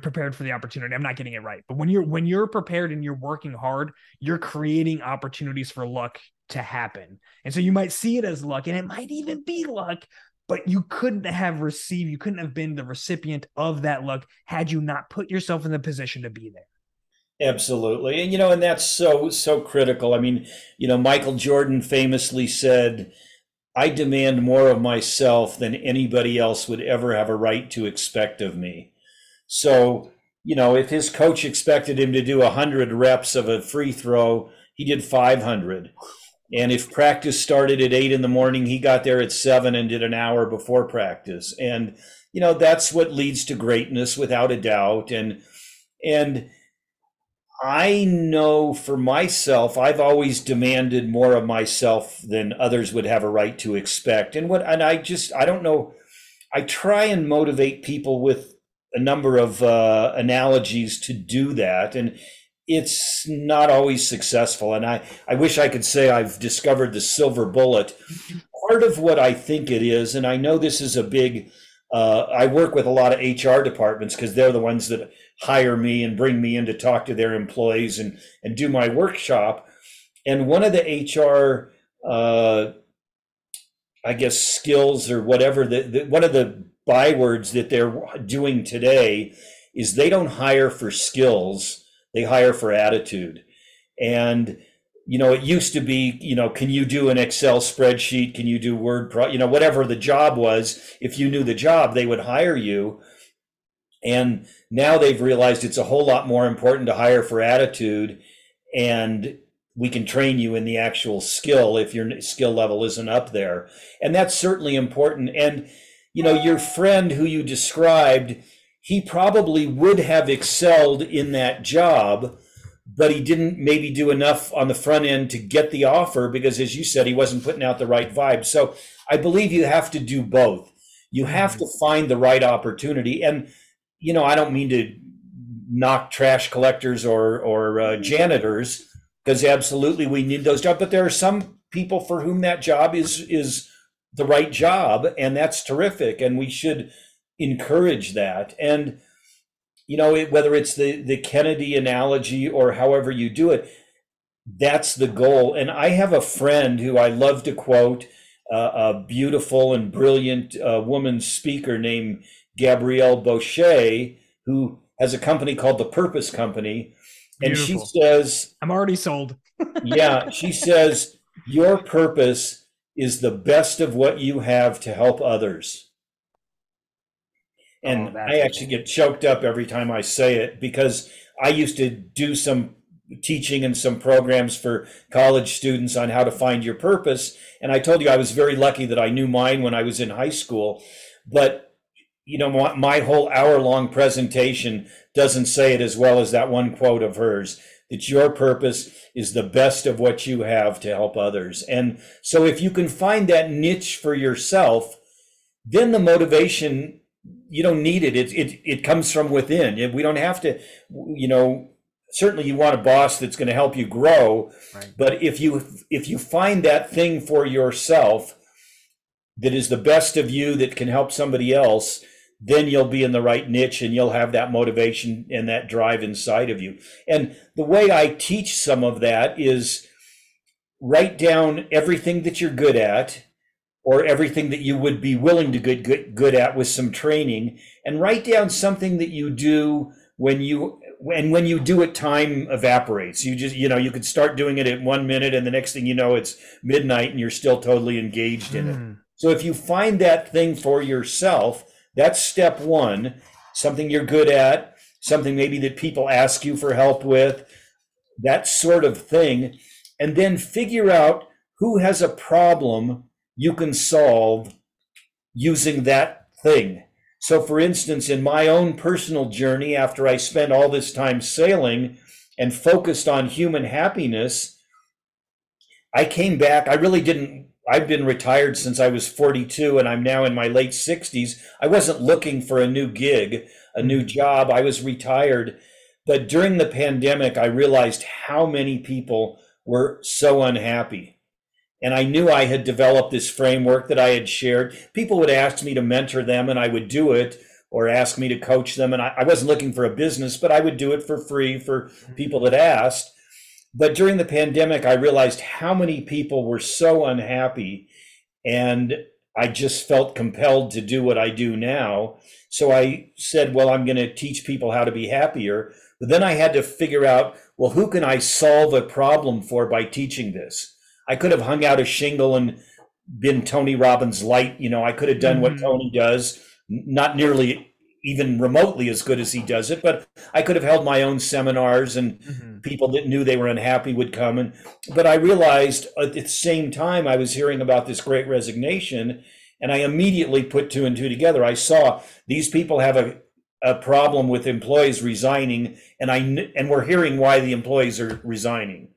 prepared for the opportunity. I'm not getting it right, but when you're prepared and you're working hard, you're creating opportunities for luck to happen. And so you might see it as luck, and it might even be luck, but you couldn't have been the recipient of that luck had you not put yourself in the position to be there. Absolutely. And, you know, and that's so critical. I mean, you know, Michael Jordan famously said, "I demand more of myself than anybody else would ever have a right to expect of me." So, you know, if his coach expected him to do 100 reps of a free throw, he did 500. And if practice started at 8 a.m, he got there at 7 and did an hour before practice. And, you know, that's what leads to greatness without a doubt. And I know for myself, I've always demanded more of myself than others would have a right to expect. I don't know. I try and motivate people with a number of analogies to do that. And it's not always successful. And I wish I could say I've discovered the silver bullet. Part of what I think it is, and I know this is a big, I work with a lot of HR departments because they're the ones that hire me and bring me in to talk to their employees and do my workshop. And one of the HR, skills or whatever, one of the bywords that they're doing today is they don't hire for skills, they hire for attitude. And, you know, it used to be, you know, can you do an Excel spreadsheet? Can you do Word, whatever the job was, if you knew the job, they would hire you. And now they've realized it's a whole lot more important to hire for attitude, and we can train you in the actual skill if your skill level isn't up there. And that's certainly important. And, you know, your friend who you described, he probably would have excelled in that job, but he didn't maybe do enough on the front end to get the offer because, as you said, he wasn't putting out the right vibe. So I believe you have to do both. You have to find the right opportunity. And, you know, I don't mean to knock trash collectors or janitors, because absolutely we need those jobs, but there are some people for whom that job is the right job, and that's terrific, and we should encourage that. And, you know, whether it's the Kennedy analogy or however you do it, that's the goal. And I have a friend who I love to quote, a beautiful and brilliant woman speaker named Gabrielle Beauchais, who has a company called The Purpose Company. And beautiful. She says, I'm already sold. Yeah. She says, your purpose is the best of what you have to help others. And I actually get choked up every time I say it, because I used to do some teaching and some programs for college students on how to find your purpose. And I told you, I was very lucky that I knew mine when I was in high school, but you know, my whole hour-long presentation doesn't say it as well as that one quote of hers, that your purpose is the best of what you have to help others. And so if you can find that niche for yourself, then the motivation, you don't need it. It comes from within. We don't have to, you know, certainly you want a boss that's going to help you grow, right? But if you find that thing for yourself that is the best of you that can help somebody else, then you'll be in the right niche and you'll have that motivation and that drive inside of you. And the way I teach some of that is write down everything that you're good at, or everything that you would be willing to get good at with some training, and write down something that you do when you and when you do it, time evaporates. You just, you know, you could start doing it at 1 minute and the next thing you know, it's midnight and you're still totally engaged in it. So if you find that thing for yourself, that's step one, something you're good at, something maybe that people ask you for help with, that sort of thing. And then figure out who has a problem you can solve using that thing. So for instance, in my own personal journey, after I spent all this time sailing and focused on human happiness, I came back. I really didn't, I've been retired since I was 42 and I'm now in my late 60s. I wasn't looking for a new gig, a new job. I was retired. But during the pandemic, I realized how many people were so unhappy. And I knew I had developed this framework that I had shared. People would ask me to mentor them and I would do it, or ask me to coach them. And I wasn't looking for a business, but I would do it for free for people that asked. But during the pandemic, I realized how many people were so unhappy, and I just felt compelled to do what I do now. So I said, well, I'm going to teach people how to be happier. But then I had to figure out, well, who can I solve a problem for by teaching this? I could have hung out a shingle and been Tony Robbins light. You know, I could have done what Tony does, not nearly even remotely as good as he does it, but I could have held my own seminars and people that knew they were unhappy would come. And but I realized at the same time I was hearing about this great resignation, and I immediately put two and two together. I saw these people have a problem with employees resigning, and we're hearing why the employees are resigning.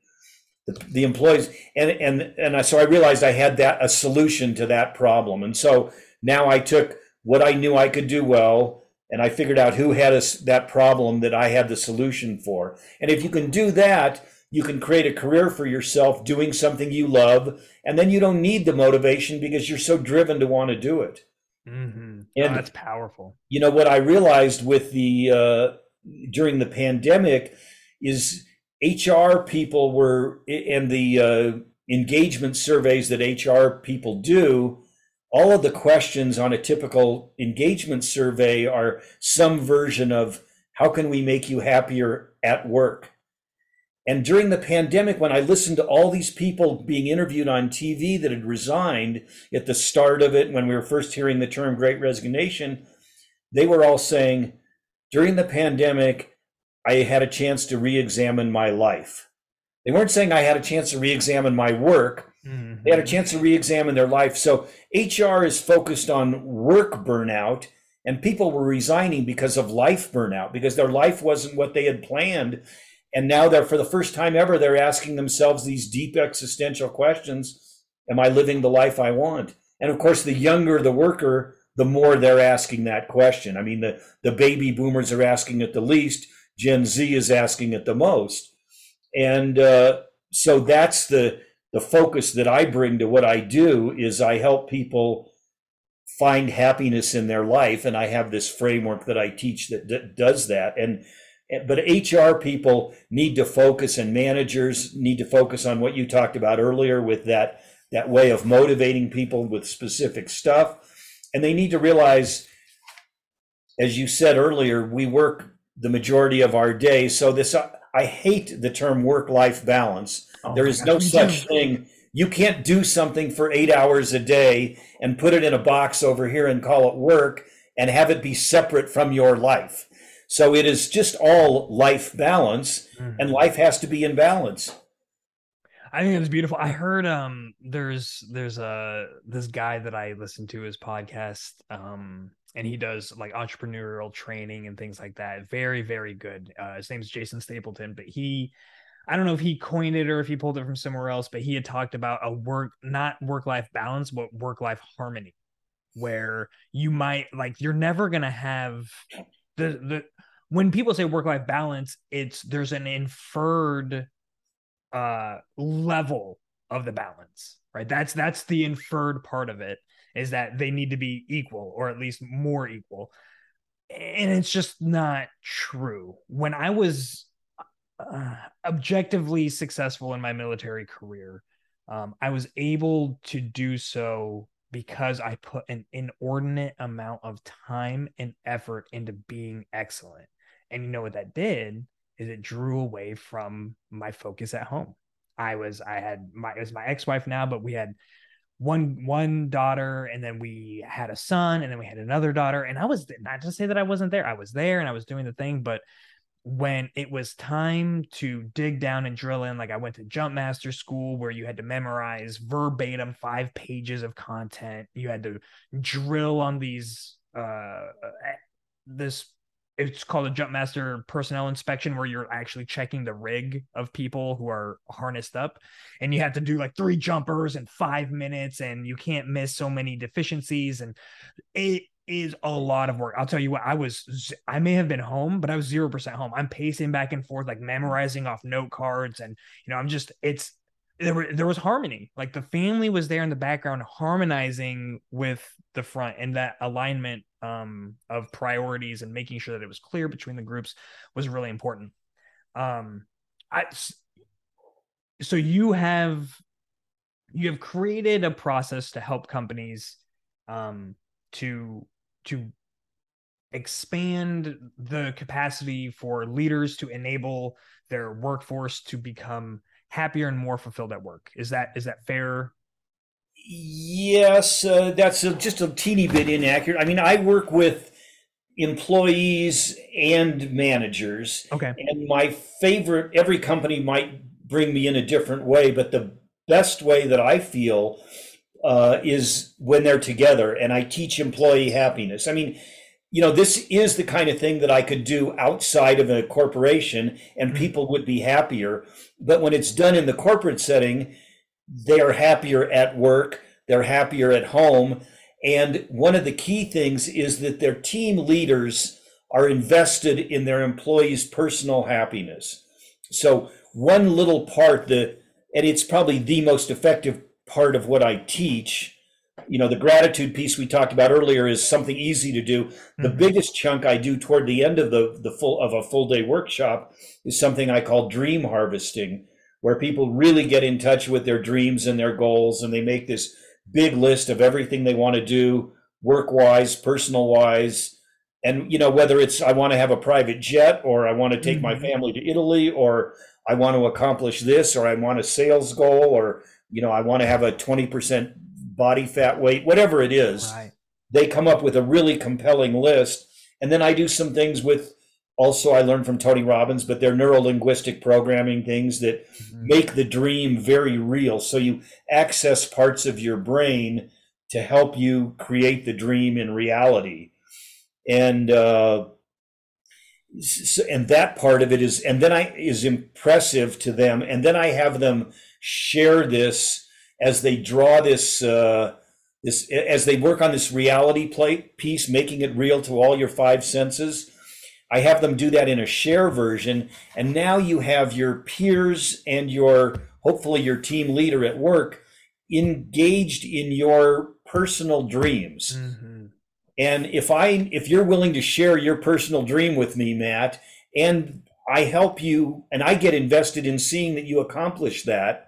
The employees so I realized I had a solution to that problem. And so now I took what I knew I could do well, and I figured out who had that problem that I had the solution for. And if you can do that, you can create a career for yourself doing something you love, and then you don't need the motivation because you're so driven to want to do it. And that's powerful. You know, what I realized with during the pandemic is HR people engagement surveys that HR people do, all of the questions on a typical engagement survey are some version of how can we make you happier at work? And during the pandemic, when I listened to all these people being interviewed on TV that had resigned at the start of it, when we were first hearing the term Great Resignation, they were all saying, during the pandemic, I had a chance to re-examine my life. They weren't saying I had a chance to re-examine my work. They had a chance to re-examine their life. So HR is focused on work burnout, and people were resigning because of life burnout, because their life wasn't what they had planned. And now they're, for the first time ever, they're asking themselves these deep existential questions. Am I living the life I want? And of course, the younger the worker, the more they're asking that question. I mean, the baby boomers are asking it the least. Gen Z is asking it the most. And so that's the focus that I bring to what I do, is I help people find happiness in their life. And I have this framework that I teach that does that. But HR people need to focus, and managers need to focus on what you talked about earlier with that way of motivating people with specific stuff. And they need to realize, as you said earlier, we work the majority of our day. So this, I hate the term work-life balance. There is no such thing. You can't do something for 8 hours a day and put it in a box over here and call it work and have it be separate from your life. So it is just all life balance, and life has to be in balance. I think it's beautiful. I heard there's this guy that I listen to his podcast, and he does like entrepreneurial training and things like that. Very, very good. His name's Jason Stapleton, but I don't know if he coined it or if he pulled it from somewhere else, but he had talked about not work-life balance, but work-life harmony, where you might you're never going to have when people say work-life balance, there's an inferred level of the balance, right? That's the inferred part of it, is that they need to be equal, or at least more equal. And it's just not true. When I was objectively successful in my military career, I was able to do so because I put an inordinate amount of time and effort into being excellent. And you know what that did is it drew away from my focus at home. It was my ex-wife now, but we had one daughter, and then we had a son, and then we had another daughter. And I was, not to say that I wasn't there, I was there and I was doing the thing, but when it was time to dig down and drill in, like I went to Jump Master School where you had to memorize verbatim 5 pages of content. You had to drill on these, it's called a Jump Master personnel inspection, where you're actually checking the rig of people who are harnessed up, and you have to do like 3 jumpers in 5 minutes, and you can't miss so many deficiencies. And it is a lot of work. I'll tell you what, I may have been home, but I was 0% home. I'm pacing back and forth, like memorizing off note cards. And, you know, there was harmony. Like the family was there in the background, harmonizing with the front, and that alignment of priorities and making sure that it was clear between the groups was really important. So you have created a process to help companies to expand the capacity for leaders to enable their workforce to become happier and more fulfilled at work. Is that fair? Yes, that's just a teeny bit inaccurate. I mean, I work with employees and managers. Okay. And my favorite, every company might bring me in a different way, but the best way that I feel is when they're together, and I teach employee happiness. I mean, you know, this is the kind of thing that I could do outside of a corporation, and people would be happier. But when it's done in the corporate setting, they are happier at work, they're happier at home. And one of the key things is that their team leaders are invested in their employees' personal happiness. So one little part, and it's probably the most effective part of what I teach, you know, the gratitude piece we talked about earlier is something easy to do. The biggest chunk I do toward the end of a full day workshop is something I call dream harvesting, where people really get in touch with their dreams and their goals, and they make this big list of everything they want to do, work-wise, personal-wise. And, you know, whether it's I want to have a private jet, or I want to take my family to Italy, or I want to accomplish this, or I want a sales goal, or, you know, I want to have a 20% body fat weight, whatever it is, right. They come up with a really compelling list. And then I do some things with, also I learned from Tony Robbins, but they're neuro-linguistic programming things that make the dream very real. So you access parts of your brain to help you create the dream in reality. And that part of it is impressive to them. And then I have them share this as they draw this, as they work on this reality plate piece, making it real to all your 5 senses. I have them do that in a share version, and now you have your peers and hopefully your team leader at work engaged in your personal dreams. And if you're willing to share your personal dream with me, Matt, and I help you, and I get invested in seeing that you accomplish that,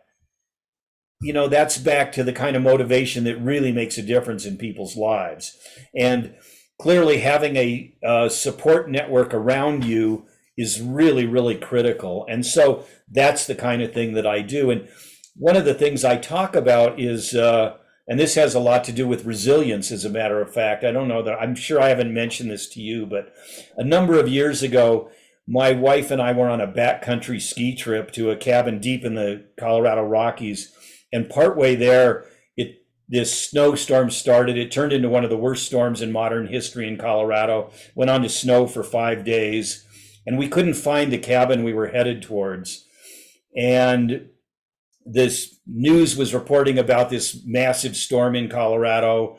you know, that's back to the kind of motivation that really makes a difference in people's lives. And clearly having a support network around you is really, really critical. And so that's the kind of thing that I do. And one of the things I talk about is, and this has a lot to do with resilience, as a matter of fact. I don't know that, I'm sure I haven't mentioned this to you, but a number of years ago, my wife and I were on a backcountry ski trip to a cabin deep in the Colorado Rockies. And partway there, this snowstorm started. It turned into one of the worst storms in modern history in Colorado, went on to snow for 5 days, and we couldn't find the cabin we were headed towards. And this news was reporting about this massive storm in Colorado.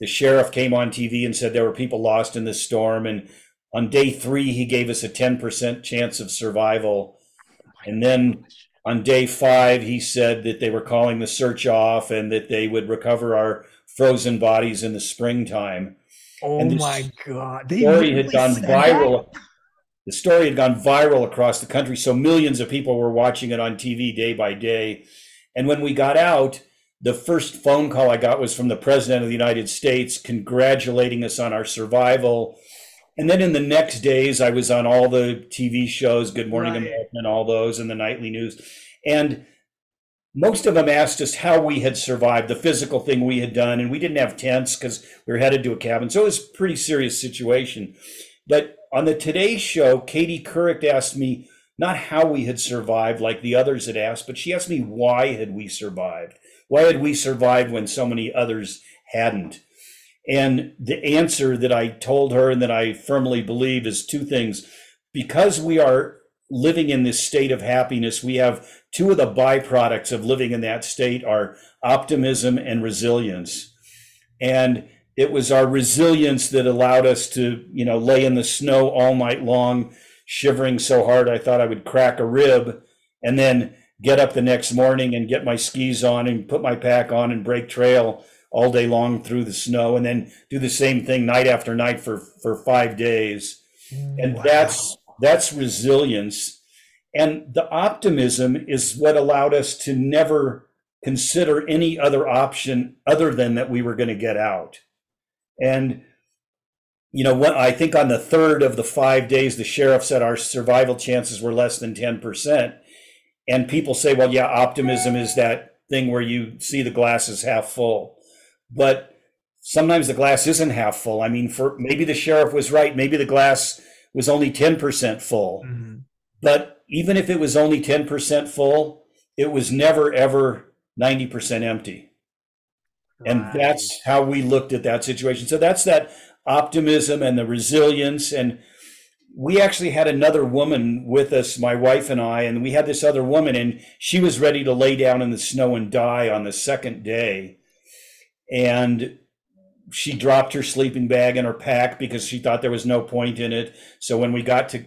The sheriff came on TV and said there were people lost in this storm. And on day 3, he gave us a 10% chance of survival. And then on day 5, he said that they were calling the search off and that they would recover our frozen bodies in the springtime. Oh, and my God. The story had gone viral. The story had gone viral across the country, so millions of people were watching it on TV day by day. And when we got out, the first phone call I got was from the President of the United States congratulating us on our survival And then in the next days, I was on all the TV shows, Good Morning America and all those, and the nightly news. And most of them asked us how we had survived, the physical thing we had done. And we didn't have tents because we were headed to a cabin. So it was a pretty serious situation. But on the Today Show, Katie Couric asked me not how we had survived like the others had asked, but she asked me, why had we survived? Why had we survived when so many others hadn't? And the answer that I told her and that I firmly believe is two things. Because we are living in this state of happiness, we have two of the byproducts of living in that state are optimism and resilience. And it was our resilience that allowed us to, you know, lay in the snow all night long, shivering so hard I thought I would crack a rib, and then get up the next morning and get my skis on and put my pack on and break trail all day long through the snow, and then do the same thing night after night for 5 days. And that's resilience. And the optimism is what allowed us to never consider any other option other than that we were going to get out. And, you know, what I think on the third of the 5 days, the sheriff said our survival chances were less than 10%. And people say, well, yeah, optimism is that thing where you see the glass is half full. But sometimes the glass isn't half full. I mean, for maybe the sheriff was right. Maybe the glass was only 10% full. Mm-hmm. But even if it was only 10% full, it was never, ever 90% empty. Right. And that's how we looked at that situation. So that's that optimism and the resilience. And we actually had another woman with us, my wife and I, and we had this other woman, and she was ready to lay down in the snow and die on the second day. And she dropped her sleeping bag in her pack because she thought there was no point in it. So when we got to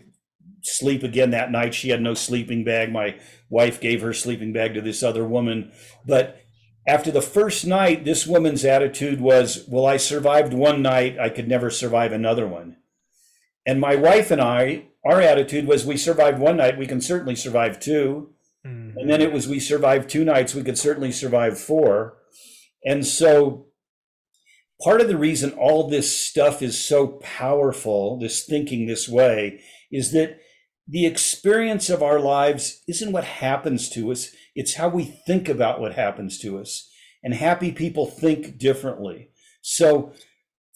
sleep again that night, she had no sleeping bag. My wife gave her sleeping bag to this other woman. But after the first night, this woman's attitude was, well, I survived one night, I could never survive another one. And my wife and I, our attitude was, we survived one night, we can certainly survive two. Mm-hmm. And then it was, we survived two nights, we could certainly survive four. And so part of the reason all this stuff is so powerful, this thinking this way, is that the experience of our lives isn't what happens to us. It's how we think about what happens to us. And happy people think differently. So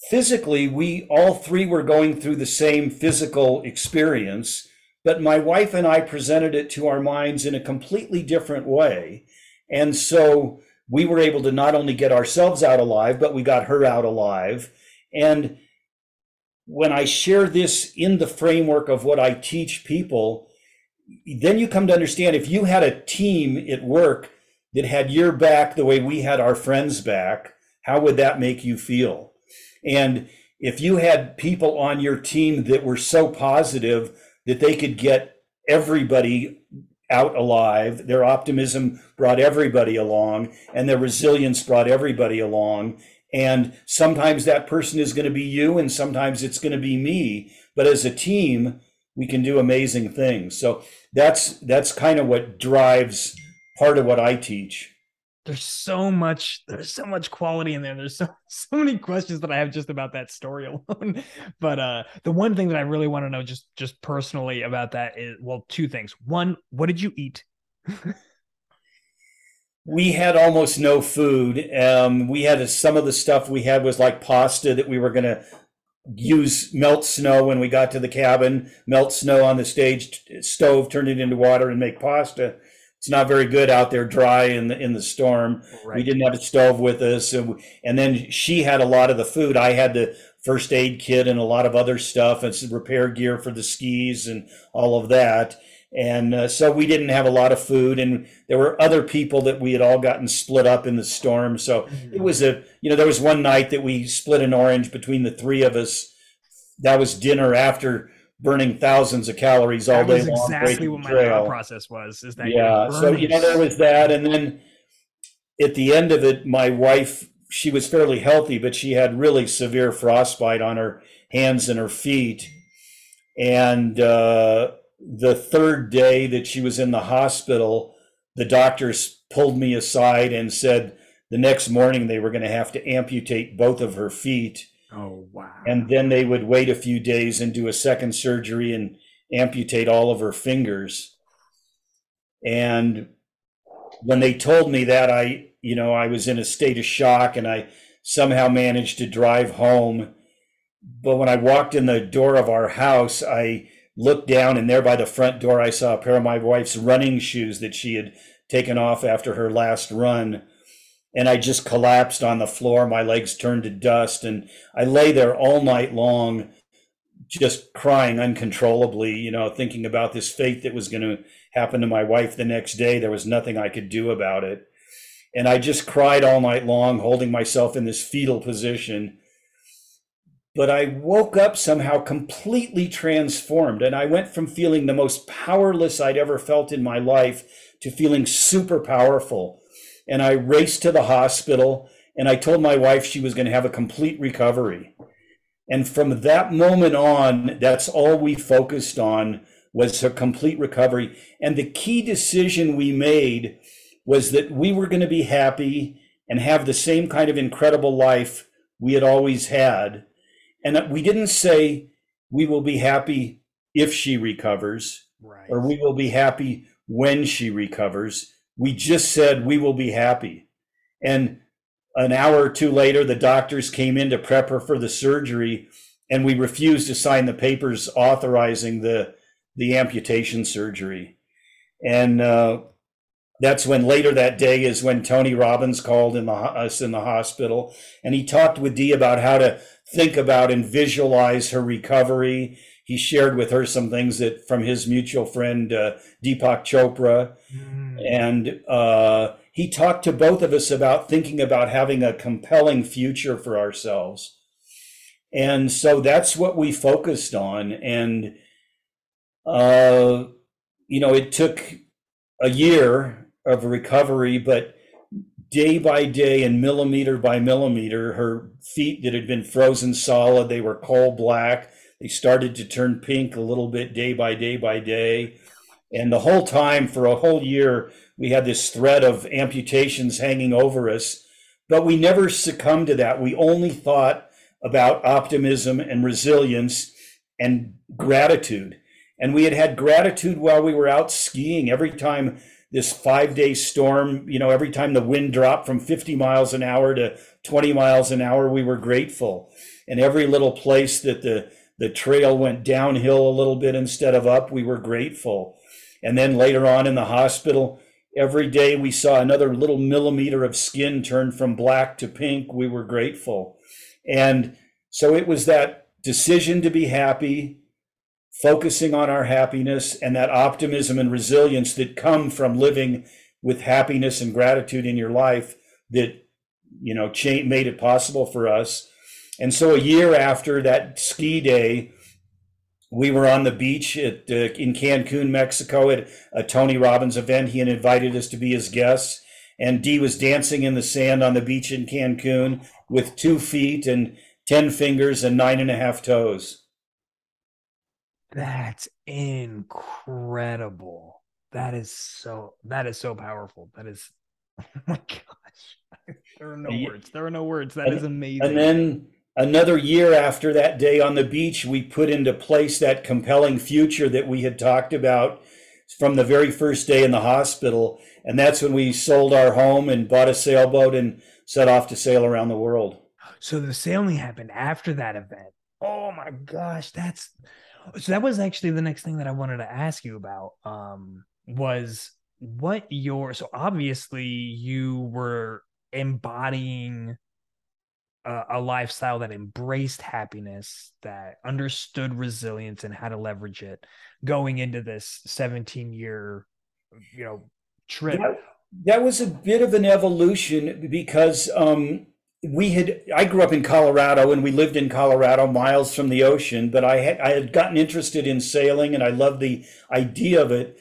physically, we all three were going through the same physical experience, but my wife and I presented it to our minds in a completely different way. And so we were able to not only get ourselves out alive, but we got her out alive. And when I share this in the framework of what I teach people, then you come to understand if you had a team at work that had your back the way we had our friends' back, how would that make you feel? And if you had people on your team that were so positive that they could get everybody out alive, their optimism brought everybody along, and their resilience brought everybody along. And sometimes that person is going to be you, and sometimes it's going to be me. But as a team, we can do amazing things. So that's kind of what drives part of what I teach. There's so much quality in there. There's so many questions that I have just about that story alone. But the one thing that I really want to know just personally about that is, well, two things. One, what did you eat? We had almost no food. We had some of the stuff we had was like pasta that we were going to use, melt snow when we got to the cabin, melt snow on the stage stove, turn it into water and make pasta. It's not very good out there dry in the storm. Right. We didn't have a stove with us. And then she had a lot of the food. I had the first aid kit and a lot of other stuff and some repair gear for the skis and all of that. And so we didn't have a lot of food, and there were other people that we had all gotten split up in the storm. So it was there was one night that we split an orange between the three of us. That was dinner after burning thousands of calories all day long. That was exactly what my thought process was. Is that so there was that. And then at the end of it, my wife, she was fairly healthy, but she had really severe frostbite on her hands and her feet. And the third day that she was in the hospital, the doctors pulled me aside and said the next morning they were going to have to amputate both of her feet Oh, wow. And then they would wait a few days and do a second surgery and amputate all of her fingers. And when they told me that, I was in a state of shock, and I somehow managed to drive home. But when I walked in the door of our house, I looked down, and there by the front door, I saw a pair of my wife's running shoes that she had taken off after her last run. And I just collapsed on the floor. My legs turned to dust, and I lay there all night long, just crying uncontrollably, thinking about this fate that was going to happen to my wife the next day. There was nothing I could do about it. And I just cried all night long, holding myself in this fetal position. But I woke up somehow completely transformed, and I went from feeling the most powerless I'd ever felt in my life to feeling super powerful. And I raced to the hospital, and I told my wife she was going to have a complete recovery. And from that moment on, that's all we focused on, was her complete recovery. And the key decision we made was that we were going to be happy and have the same kind of incredible life we had always had. And we didn't say we will be happy if she recovers, right, or we will be happy when she recovers. We just said we will be happy. And an hour or two later, the doctors came in to prep her for the surgery, and we refused to sign the papers authorizing the amputation surgery. And that's when later that day is when Tony Robbins called us in the hospital, and he talked with Dee about how to think about and visualize her recovery. He shared with her some things that from his mutual friend, Deepak Chopra. Mm. And he talked to both of us about thinking about having a compelling future for ourselves. And so that's what we focused on. And, it took a year of recovery, but day by day and millimeter by millimeter, her feet that had been frozen solid, they were coal black. They started to turn pink a little bit day by day by day. And the whole time, for a whole year, we had this threat of amputations hanging over us, but we never succumbed to that. We only thought about optimism and resilience and gratitude. And we had gratitude while we were out skiing. Every time this 5-day storm, every time the wind dropped from 50 miles an hour to 20 miles an hour, we were grateful. And every little place that the trail went downhill a little bit instead of up, we were grateful. And then later on in the hospital, every day we saw another little millimeter of skin turn from black to pink, we were grateful. And so it was that decision to be happy, focusing on our happiness, and that optimism and resilience that come from living with happiness and gratitude in your life that, made it possible for us. And so a year after that ski day, we were on the beach in Cancun, Mexico, at a Tony Robbins event. He had invited us to be his guests, and Dee was dancing in the sand on the beach in Cancun with 2 feet and 10 fingers and 9.5 toes. That's incredible. That is so powerful. That is, oh my gosh. There are no words. That is amazing. And then another year after that day on the beach, we put into place that compelling future that we had talked about from the very first day in the hospital. And that's when we sold our home and bought a sailboat and set off to sail around the world. So the sailing happened after that event. Oh my gosh. So that was actually the next thing that I wanted to ask you about, was what so obviously you were embodying a lifestyle that embraced happiness, that understood resilience and how to leverage it going into this 17-year, trip. That was a bit of an evolution because, I grew up in Colorado, and we lived in Colorado, miles from the ocean, but I had gotten interested in sailing, and I loved the idea of it.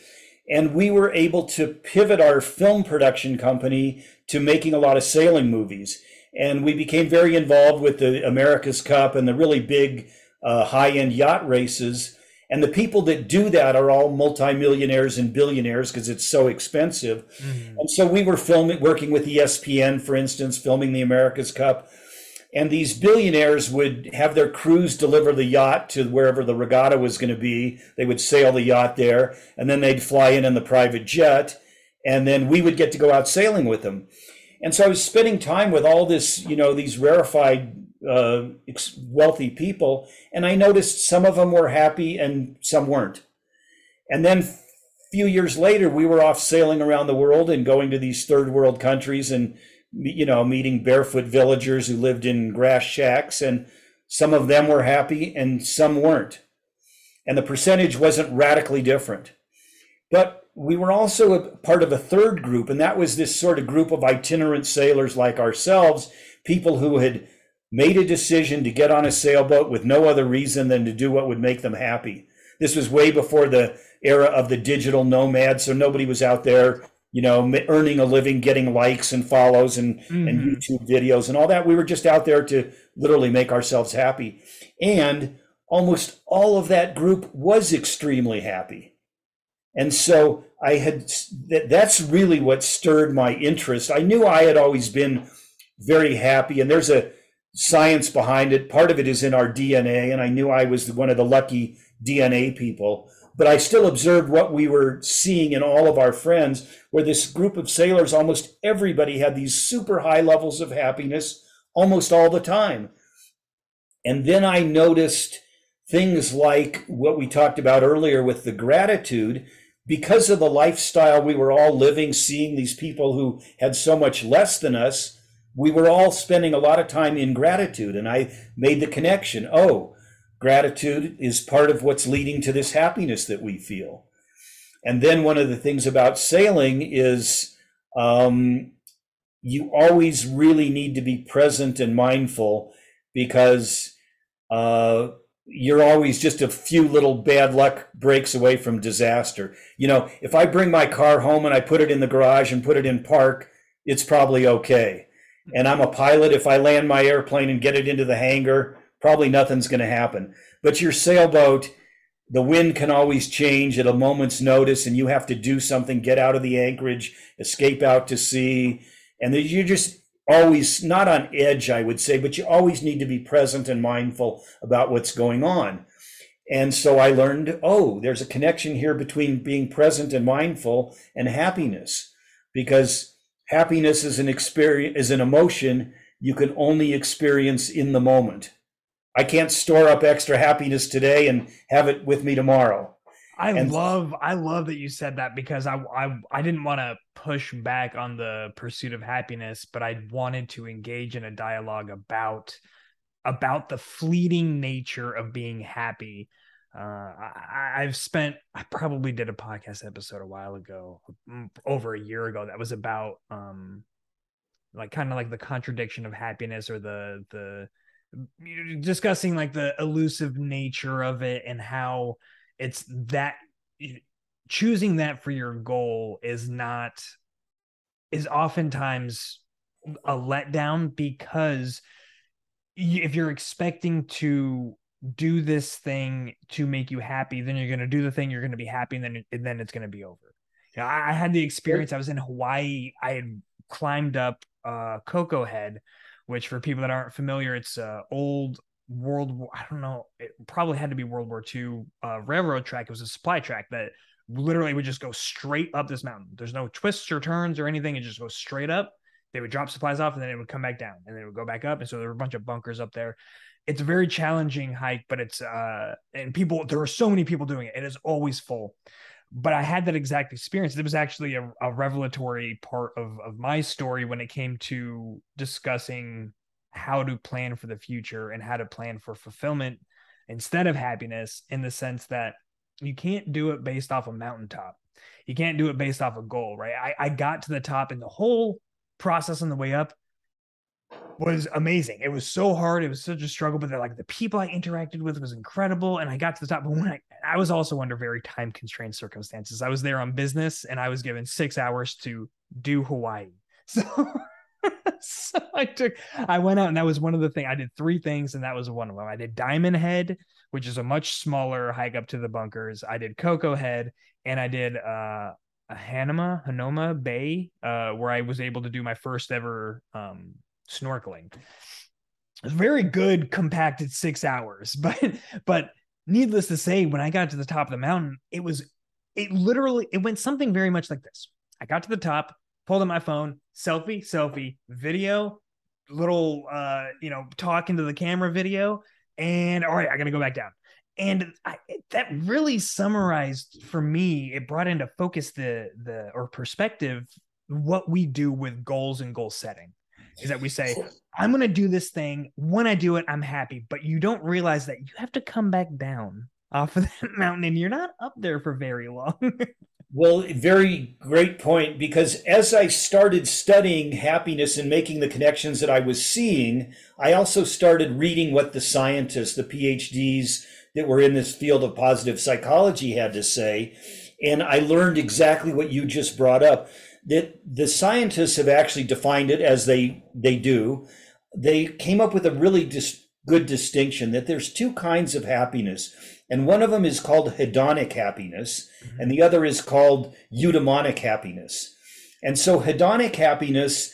And we were able to pivot our film production company to making a lot of sailing movies. And we became very involved with the America's Cup and the really big high-end yacht races. And the people that do that are all multimillionaires and billionaires because it's so expensive. Mm-hmm. And so we were working with ESPN, for instance, filming the America's Cup. And these billionaires would have their crews deliver the yacht to wherever the regatta was going to be. They would sail the yacht there, and then they'd fly in the private jet, and then we would get to go out sailing with them. And so I was spending time with all this, you know, these rarefied wealthy people, and I noticed some of them were happy and some weren't. And then a few years later, we were off sailing around the world and going to these third world countries and, you know, meeting barefoot villagers who lived in grass shacks, and some of them were happy and some weren't. And the percentage wasn't radically different. But we were also a part of a third group, and that was this sort of group of itinerant sailors like ourselves, people who had made a decision to get on a sailboat with no other reason than to do what would make them happy. This was way before the era of the digital nomad, so nobody was out there, you know, earning a living, getting likes and follows and YouTube videos and all that. We were just out there to literally make ourselves happy. And almost all of that group was extremely happy. And so I had, that's really what stirred my interest. I knew I had always been very happy, and there's a science behind it. Part of it is in our DNA, and I knew I was one of the lucky DNA people. But I still observed what we were seeing in all of our friends, where this group of sailors, almost everybody had these super high levels of happiness almost all the time. And then I noticed things like what we talked about earlier with the gratitude. Because of the lifestyle we were all living, seeing these people who had so much less than us, we were all spending a lot of time in gratitude. And I made the connection. Oh, gratitude is part of what's leading to this happiness that we feel. And then one of the things about sailing is you always really need to be present and mindful, because you're always just a few little bad luck breaks away from disaster. You know, if I bring my car home and I put it in the garage and put it in park, it's probably okay. And I'm a pilot. If I land my airplane and get it into the hangar, probably nothing's going to happen. But your sailboat, the wind can always change at a moment's notice, and you have to do something, get out of the anchorage, escape out to sea. And you're just always not on edge, I would say, but you always need to be present and mindful about what's going on. And so I learned, oh, there's a connection here between being present and mindful and happiness, because happiness is an experience, is an emotion you can only experience in the moment. I can't store up extra happiness today and have it with me tomorrow. I love that you said that, because I didn't want to push back on the pursuit of happiness, but I wanted to engage in a dialogue about the fleeting nature of being happy. I probably did a podcast episode a while ago, over a year ago, that was about like kind of like the contradiction of happiness, or the discussing like the elusive nature of it, and how it's that choosing that for your goal is oftentimes a letdown, because if you're expecting to do this thing to make you happy, then you're going to do the thing, you're going to be happy, and then it's going to be over. You know, I had the experience. I was in Hawaii. I had climbed up Cocoa Head, which, for people that aren't familiar, it's old World War, I don't know, it probably had to be World War II railroad track. It was a supply track that literally would just go straight up this mountain. There's no twists or turns or anything. It just goes straight up. They would drop supplies off, and then it would come back down, and then it would go back up. And so there were a bunch of bunkers up there. It's a very challenging hike, but it's and people, there are so many people doing it. It is always full. But I had that exact experience. It was actually a revelatory part of my story when it came to discussing how to plan for the future and how to plan for fulfillment instead of happiness, in the sense that you can't do it based off a mountaintop. You can't do it based off a goal, right? I got to the top, and the whole process on the way up was amazing. It was so hard. It was such a struggle, but like the people I interacted with was incredible. And I got to the top, but when I was also under very time constrained circumstances. I was there on business, and I was given 6 hours to do Hawaii. So I went out, and that was one of the things. I did 3 things, and that was one of them. I did Diamond Head, which is a much smaller hike up to the bunkers. I did Cocoa Head, and I did Hanoma Bay, where I was able to do my first ever snorkeling. very good compacted 6 hours, but needless to say, when I got to the top of the mountain, it went something very much like this. I got to the top, pulled out my phone, selfie, video, little, talking to the camera video, and all right, I got to go back down. And that really summarized for me, it brought into focus or perspective, what we do with goals and goal setting is that we say, I'm going to do this thing. When I do it, I'm happy, but you don't realize that you have to come back down off of that mountain and you're not up there for very long. Well, very great point, because as I started studying happiness and making the connections that I was seeing, I also started reading what the scientists, the PhDs that were in this field of positive psychology had to say. And I learned exactly what you just brought up, that the scientists have actually defined it as they do. They came up with a really good distinction that there's two kinds of happiness. And one of them is called hedonic happiness, and the other is called eudaimonic happiness. And so hedonic happiness,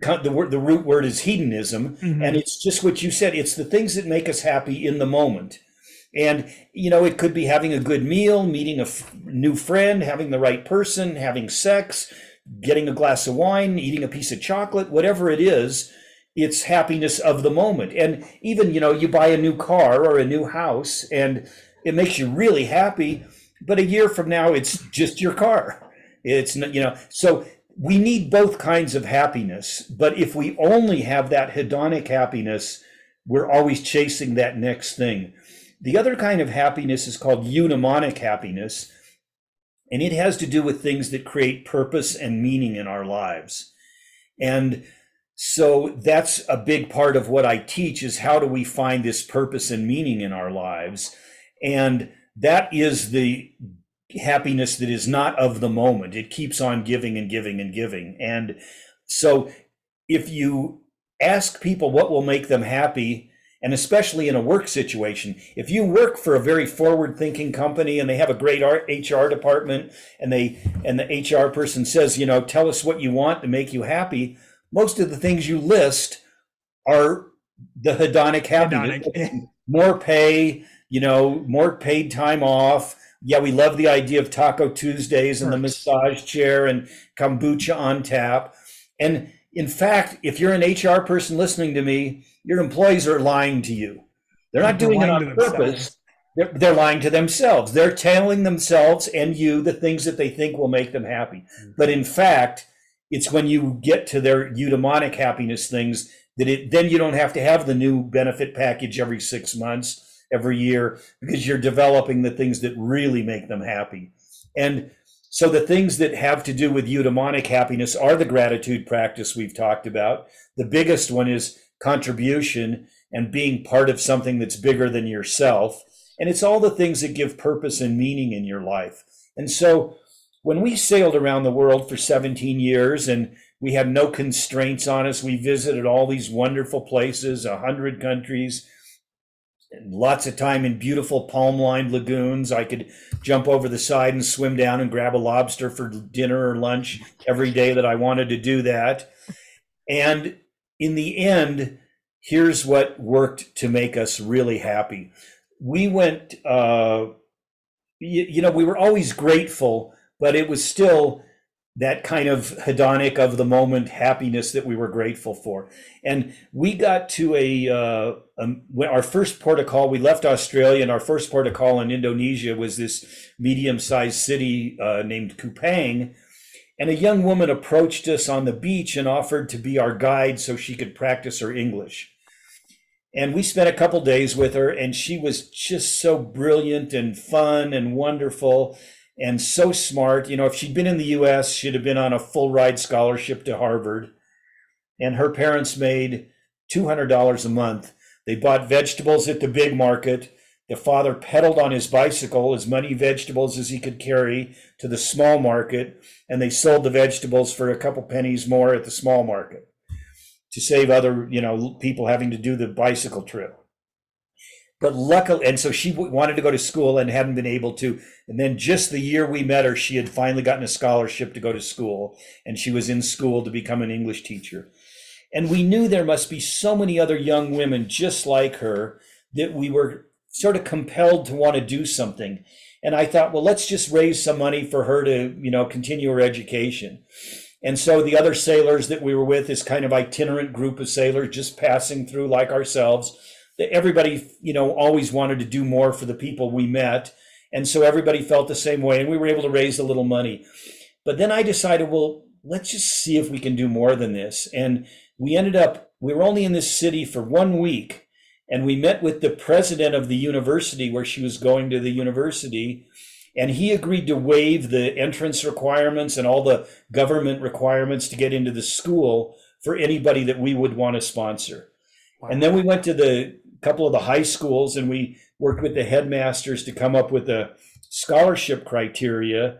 the root word is hedonism, and it's just what you said. It's the things that make us happy in the moment. And, it could be having a good meal, meeting a new friend, having the right person, having sex, getting a glass of wine, eating a piece of chocolate, whatever it is. It's happiness of the moment. And even, you buy a new car or a new house, and it makes you really happy, but a year from now, it's just your car. It's not, so we need both kinds of happiness, but if we only have that hedonic happiness, we're always chasing that next thing. The other kind of happiness is called eudaimonic happiness, and it has to do with things that create purpose and meaning in our lives. And so that's a big part of what I teach, is how do we find this purpose and meaning in our lives? And that is the happiness that is not of the moment. It keeps on giving and giving and giving. And so if you ask people what will make them happy, and especially in a work situation, if you work for a very forward-thinking company and they have a great HR department, and the HR person says, tell us what you want to make you happy, most of the things you list are the hedonic happiness. More pay, more paid time off. Yeah, we love the idea of Taco Tuesdays and the massage chair and kombucha on tap. And in fact, if you're an HR person listening to me, your employees are lying to you. They're not doing it on purpose. They're lying to themselves. They're telling themselves and you the things that they think will make them happy. But in fact, it's when you get to their eudaimonic happiness things that then you don't have to have the new benefit package every 6 months, every year, because you're developing the things that really make them happy. And so the things that have to do with eudaimonic happiness are the gratitude practice we've talked about. The biggest one is contribution and being part of something that's bigger than yourself. And it's all the things that give purpose and meaning in your life. And so when we sailed around the world for 17 years and we had no constraints on us, we visited all these wonderful places, 100 countries, and lots of time in beautiful palm-lined lagoons. I could jump over the side and swim down and grab a lobster for dinner or lunch every day that I wanted to do that. And in the end, here's what worked to make us really happy. We went, we were always grateful, but it was still that kind of hedonic of the moment happiness that we were grateful for. And we got to our first port of call. We left Australia, and our first port of call in Indonesia was this medium-sized city named Kupang. And a young woman approached us on the beach and offered to be our guide so she could practice her English. And we spent a couple days with her, and she was just so brilliant and fun and wonderful. And so smart. If she'd been in the U.S., she'd have been on a full ride scholarship to Harvard. And her parents made $200 a month. They bought vegetables at the big market. The father pedaled on his bicycle as many vegetables as he could carry to the small market, and they sold the vegetables for a couple pennies more at the small market to save other, people having to do the bicycle trip. But luckily, and so she wanted to go to school and hadn't been able to. And then just the year we met her, she had finally gotten a scholarship to go to school, and she was in school to become an English teacher. And we knew there must be so many other young women just like her that we were sort of compelled to want to do something. And I thought, well, let's just raise some money for her to, you know, continue her education. And so the other sailors that we were with, this kind of itinerant group of sailors just passing through like ourselves, that everybody, you know, always wanted to do more for the people we met. And so everybody felt the same way, and we were able to raise a little money. But then I decided, well, let's just see if we can do more than this. And we ended up, we were only in this city for 1 week, and we met with the president of the university where she was going to the university, and he agreed to waive the entrance requirements and all the government requirements to get into the school for anybody that we would want to sponsor. Wow. And then we went to the couple of the high schools, and we worked with the headmasters to come up with a scholarship criteria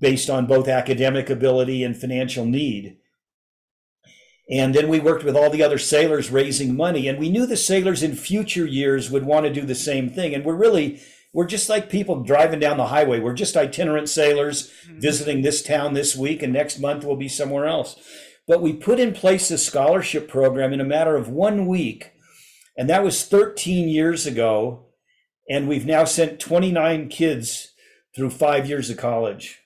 based on both academic ability and financial need. And then we worked with all the other sailors raising money, and we knew the sailors in future years would want to do the same thing. And we're just like people driving down the highway. We're just itinerant sailors visiting this town this week, and next month we'll be somewhere else. But we put in place this scholarship program in a matter of 1 week, and that was 13 years ago. And we've now sent 29 kids through 5 years of college.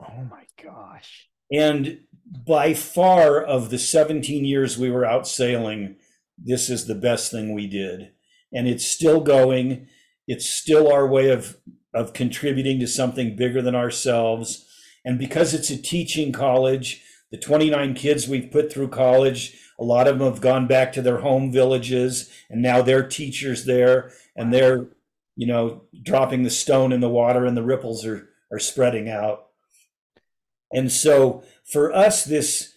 Oh my gosh. And by far, of the 17 years we were out sailing, this is the best thing we did. And it's still going. It's still our way of contributing to something bigger than ourselves. And because it's a teaching college, the 29 kids we've put through college, a lot of them have gone back to their home villages, and now they're teachers there, and they're, you know, dropping the stone in the water, and the ripples are spreading out. And so for us, this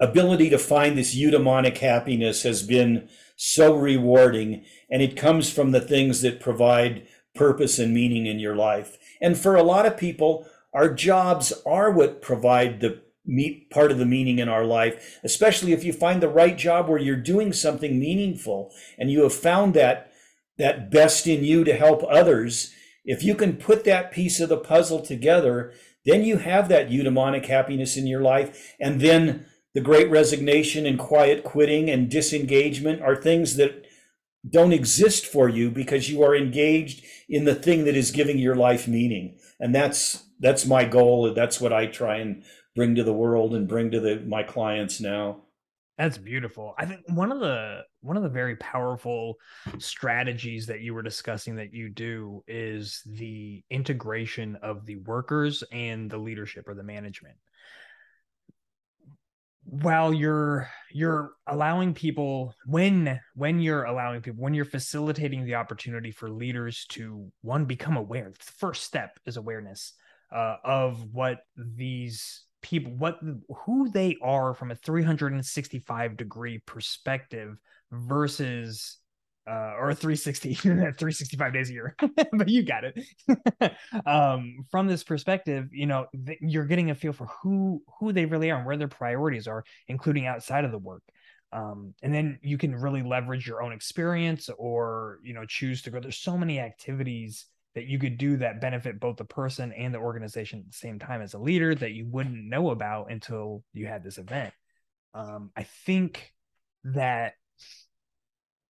ability to find this eudaimonic happiness has been so rewarding, and it comes from the things that provide purpose and meaning in your life. And for a lot of people, our jobs are what provide the part of the meaning in our life, especially if you find the right job where you're doing something meaningful and you have found that best in you to help others. If you can put that piece of the puzzle together, then you have that eudaimonic happiness in your life. And then the great resignation and quiet quitting and disengagement are things that don't exist for you because you are engaged in the thing that is giving your life meaning. And that's my goal. That's what I try and bring to the world and bring to my clients now. That's beautiful. I think one of the very powerful strategies that you were discussing that you do is the integration of the workers and the leadership or the management. While you're allowing people, when you're allowing people, when you're facilitating the opportunity for leaders to, one, become aware. The first step is awareness of what these people, who they are from a 365 degree perspective versus, or 365 days a year, but you got it. From this perspective, you know, you're getting a feel for who they really are and where their priorities are, including outside of the work. And then you can really leverage your own experience or, you know, choose to go. There's so many activities that you could do that benefit both the person and the organization at the same time as a leader that you wouldn't know about until you had this event. I think that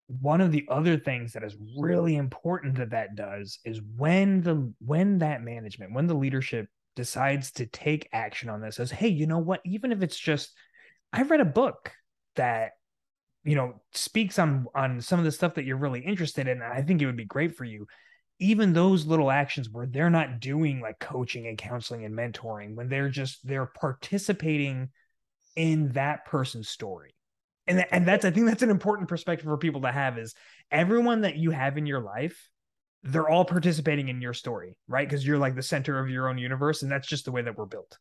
one of the other things that is really important that does is when the leadership decides to take action on this, says, hey, you know what, even if it's just, I read a book that, you know, speaks on some of the stuff that you're really interested in, and I think it would be great for you. Even those little actions where they're not doing like coaching and counseling and mentoring, when they're participating in that person's story. And I think that's an important perspective for people to have, is everyone that you have in your life, they're all participating in your story, right? Because you're like the center of your own universe, and that's just the way that we're built.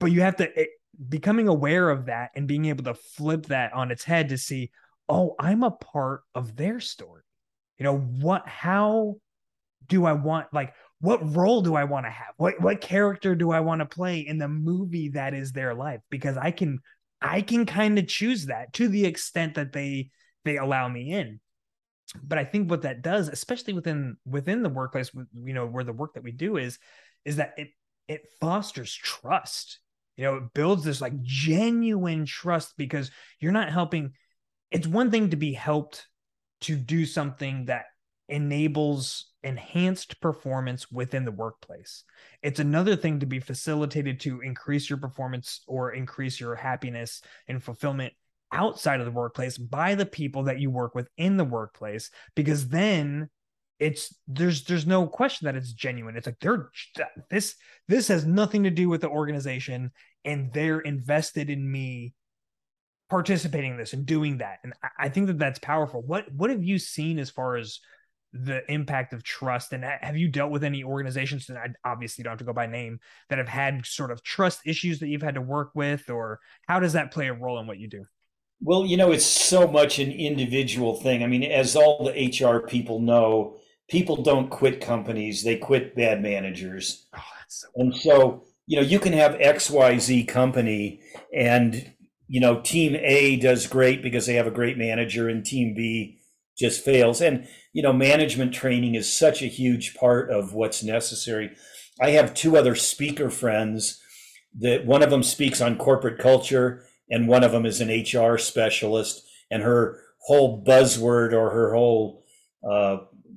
But you have to, becoming aware of that and being able to flip that on its head to see, oh, I'm a part of their story. You know, how do I want, like, what role do I want to have? What character do I want to play in the movie that is their life? Because I can kind of choose that to the extent that they allow me in. But I think what that does, especially within the workplace, you know, where the work that we do is that it fosters trust. You know, it builds this like genuine trust because you're not helping. It's one thing to be helped to do something that enables enhanced performance within the workplace. It's another thing to be facilitated to increase your performance or increase your happiness and fulfillment outside of the workplace by the people that you work with in the workplace, because then it's there's no question that it's genuine. It's like this has nothing to do with the organization, and they're invested in me participating in this and doing that. And I think that that's powerful. What have you seen as far as the impact of trust? And have you dealt with any organizations, and I obviously don't have to go by name, that have had sort of trust issues that you've had to work with, or how does that play a role in what you do? Well, you know, it's so much an individual thing. I mean, as all the HR people know, people don't quit companies, they quit bad managers. Oh, that's so cool. And so, you know, you can have XYZ company and, you know, team A does great because they have a great manager, and team B just fails. And, you know, management training is such a huge part of what's necessary. I have two other speaker friends that one of them speaks on corporate culture, and one of them is an HR specialist, and her whole buzzword or her whole,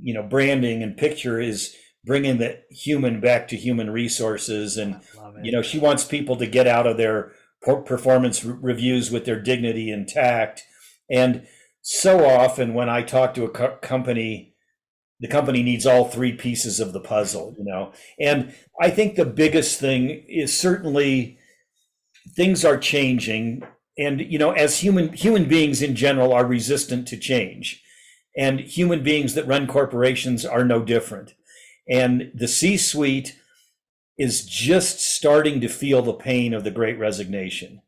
you know, branding and picture is bringing the human back to human resources. And, you know, she wants people to get out of their performance reviews with their dignity intact. And so often when I talk to a company, the company needs all three pieces of the puzzle, you know. And I think the biggest thing is certainly, things are changing, and you know, as human beings in general are resistant to change, and human beings that run corporations are no different. And the C-suite is just starting to feel the pain of the Great Resignation.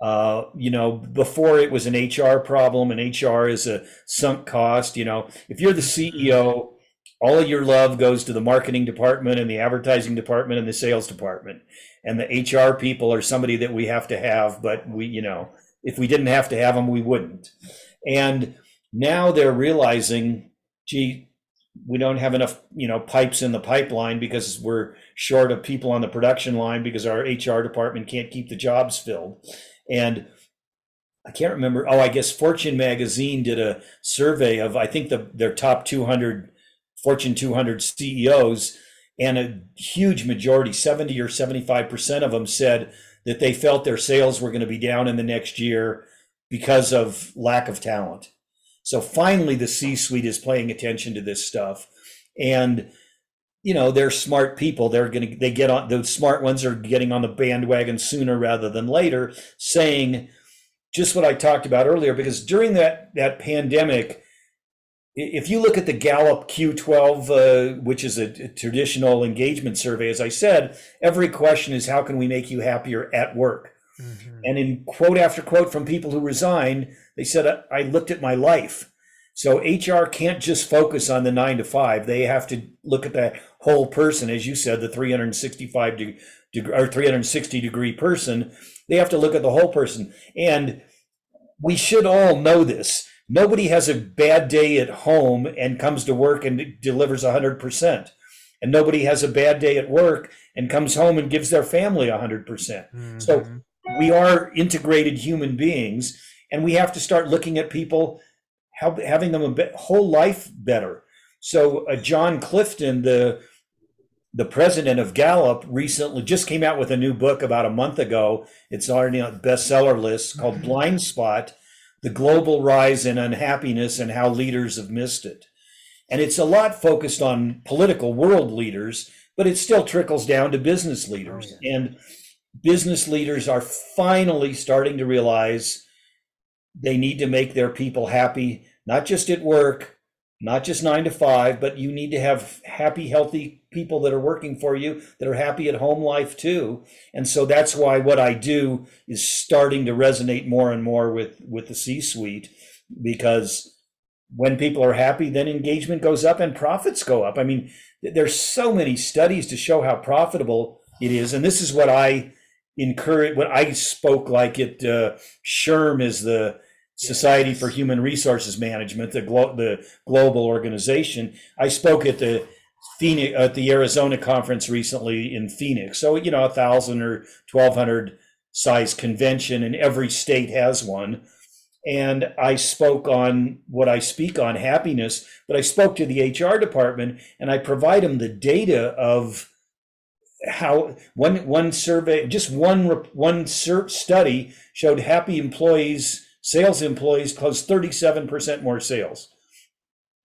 You know, before it was an HR problem, and HR is a sunk cost. You know, if you're the CEO, all of your love goes to the marketing department and the advertising department and the sales department, and the HR people are somebody that we have to have, but we, you know, if we didn't have to have them, we wouldn't. And now they're realizing, gee, we don't have enough, you know, pipes in the pipeline because we're short of people on the production line because our HR department can't keep the jobs filled. And I can't remember, I guess Fortune magazine did a survey of, I think their top 200 Fortune 200 CEOs, and a huge majority, 70 or 75% of them said that they felt their sales were going to be down in the next year because of lack of talent. So finally, the C-suite is paying attention to this stuff. And, you know, they're smart people. They get on, the smart ones are getting on the bandwagon sooner rather than later, saying just what I talked about earlier, because during that pandemic, if you look at the Gallup Q12, which is a traditional engagement survey, as I said, every question is, how can we make you happier at work? Mm-hmm. And in quote after quote from people who resigned, they said, I looked at my life. So HR can't just focus on the 9 to 5. They have to look at that whole person, as you said, the 360 degree person. They have to look at the whole person. And we should all know this. Nobody has a bad day at home and comes to work and delivers 100%. And nobody has a bad day at work and comes home and gives their family 100%. Mm-hmm. So we are integrated human beings, and we have to start looking at people, having them whole life better. So John Clifton, the president of Gallup, recently just came out with a new book about a month ago. It's already on bestseller lists, called Blind Spot: The Global Rise in Unhappiness and How Leaders Have Missed It. And it's a lot focused on political world leaders, but it still trickles down to business leaders. Oh, yeah. And business leaders are finally starting to realize they need to make their people happy, not just at work, not just 9 to 5, but you need to have happy, healthy people that are working for you that are happy at home life too. And so that's why what I do is starting to resonate more and more with the C-suite, because when people are happy, then engagement goes up and profits go up. I mean, there's so many studies to show how profitable it is. And this is what I encourage when I spoke like at SHRM, is the Society for Human Resources Management, the global organization. I spoke at the Phoenix, at the Arizona conference recently in Phoenix. So, you know, 1,000 or 1,200 size convention, and every state has one. And I spoke on what I speak on, happiness, but I spoke to the HR department, and I provide them the data of how one survey, just one study showed happy employees, sales employees closed 37% more sales.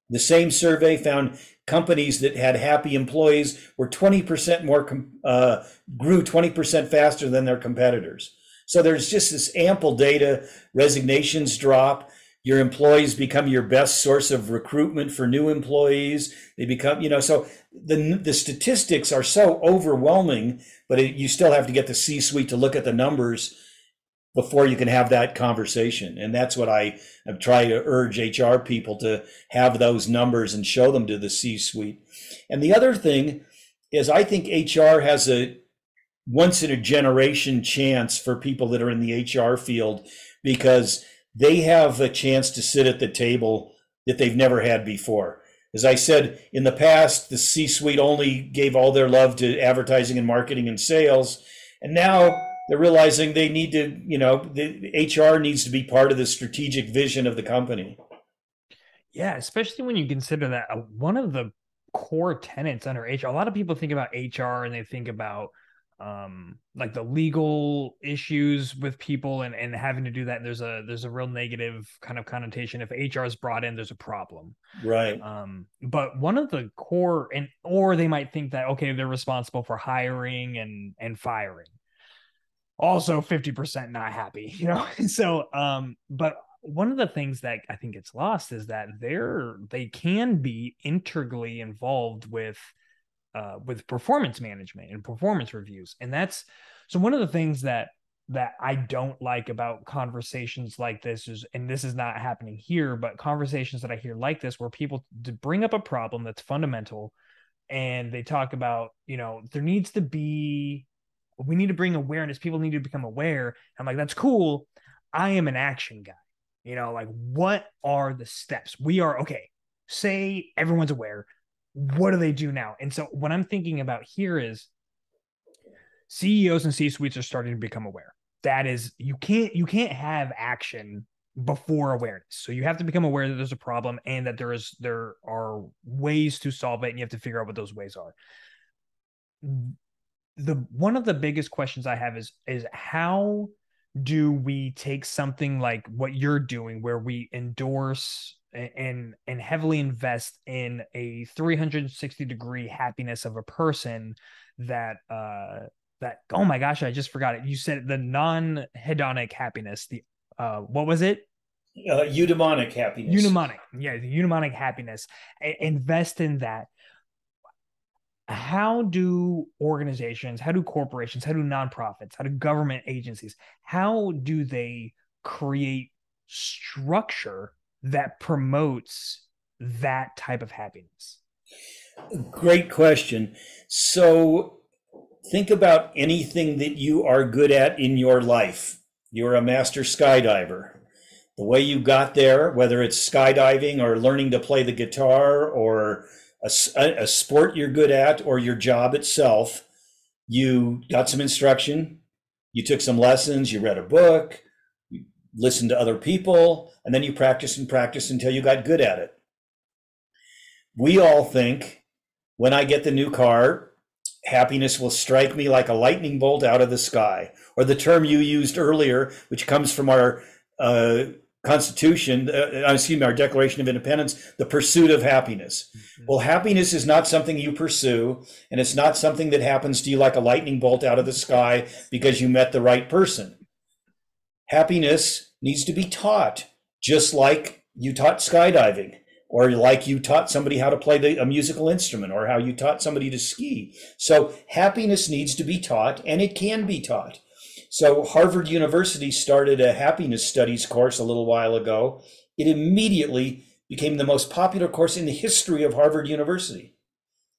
The same survey found companies that had happy employees were 20% more, grew 20% faster than their competitors. So there's just this ample data. Resignations drop. Your employees become your best source of recruitment for new employees. They become, you know, so the statistics are so overwhelming, but you still have to get the C-suite to look at the numbers before you can have that conversation. And that's what I am trying to urge HR people, to have those numbers and show them to the C-suite. And the other thing is, I think HR has a once in a generation chance for people that are in the HR field, because they have a chance to sit at the table that they've never had before. As I said, in the past, the C-suite only gave all their love to advertising and marketing and sales. And now they're realizing they need to, you know, the HR needs to be part of the strategic vision of the company. Yeah, especially when you consider that one of the core tenets under HR, a lot of people think about HR and they think about like the legal issues with people and having to do that. There's a real negative kind of connotation. If HR is brought in, there's a problem. Right. But one of the core, and, or they might think that, okay, they're responsible for hiring and firing. Also 50% not happy, you know? So, but one of the things that I think gets lost is that they can be integrally involved with performance management and performance reviews. And that's, so one of the things that I don't like about conversations like this is, and this is not happening here, but conversations that I hear like this, where people bring up a problem that's fundamental and they talk about, you know, we need to bring awareness. People need to become aware. I'm like, that's cool. I am an action guy. You know, like, what are the steps? Say everyone's aware. What do they do now? And so what I'm thinking about here is CEOs and C-suites are starting to become aware. That is, you can't have action before awareness. So you have to become aware that there's a problem and that there are ways to solve it, and you have to figure out what those ways are. One of the biggest questions I have is how do we take something like what you're doing, where we endorse and heavily invest in a 360-degree happiness of a person that oh my gosh, I just forgot it. You said the non-hedonic happiness. The what was it? Eudaimonic happiness. Eudaimonic, yeah, the eudaimonic happiness. Invest in that. How do organizations? How do corporations? How do nonprofits? How do government agencies? How do they create structure that promotes that type of happiness? Great question. So think about anything that you are good at in your life. You're a master skydiver. The way you got there, whether it's skydiving or learning to play the guitar or a sport you're good at or your job itself, you got some instruction, you took some lessons, you read a book, listen to other people, and then you practice and practice until you got good at it. We all think, when I get the new car, happiness will strike me like a lightning bolt out of the sky, or the term you used earlier, which comes from our Constitution, our Declaration of Independence, the pursuit of happiness. Mm-hmm. Well, happiness is not something you pursue, and it's not something that happens to you like a lightning bolt out of the sky because you met the right person. Happiness needs to be taught, just like you taught skydiving, or like you taught somebody how to play a musical instrument, or how you taught somebody to ski. So happiness needs to be taught, and it can be taught. So Harvard University started a happiness studies course a little while ago. It immediately became the most popular course in the history of Harvard University.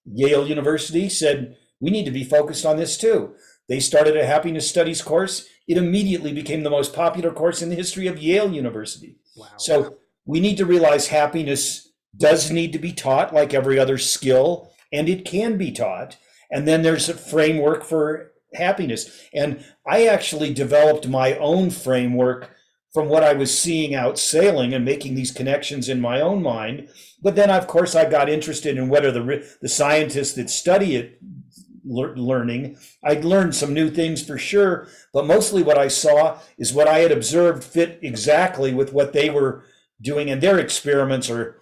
Yale University said, we need to be focused on this too. They started a happiness studies course. It immediately became the most popular course in the history of Yale University. Wow. So we need to realize happiness does need to be taught like every other skill. and it can be taught. And then there's a framework for happiness. And I actually developed my own framework from what I was seeing out sailing and making these connections in my own mind. But then, of course, I got interested in what are the scientists that study it learning. I'd learned some new things for sure, but mostly what I saw is what I had observed fit exactly with what they were doing. And their experiments are,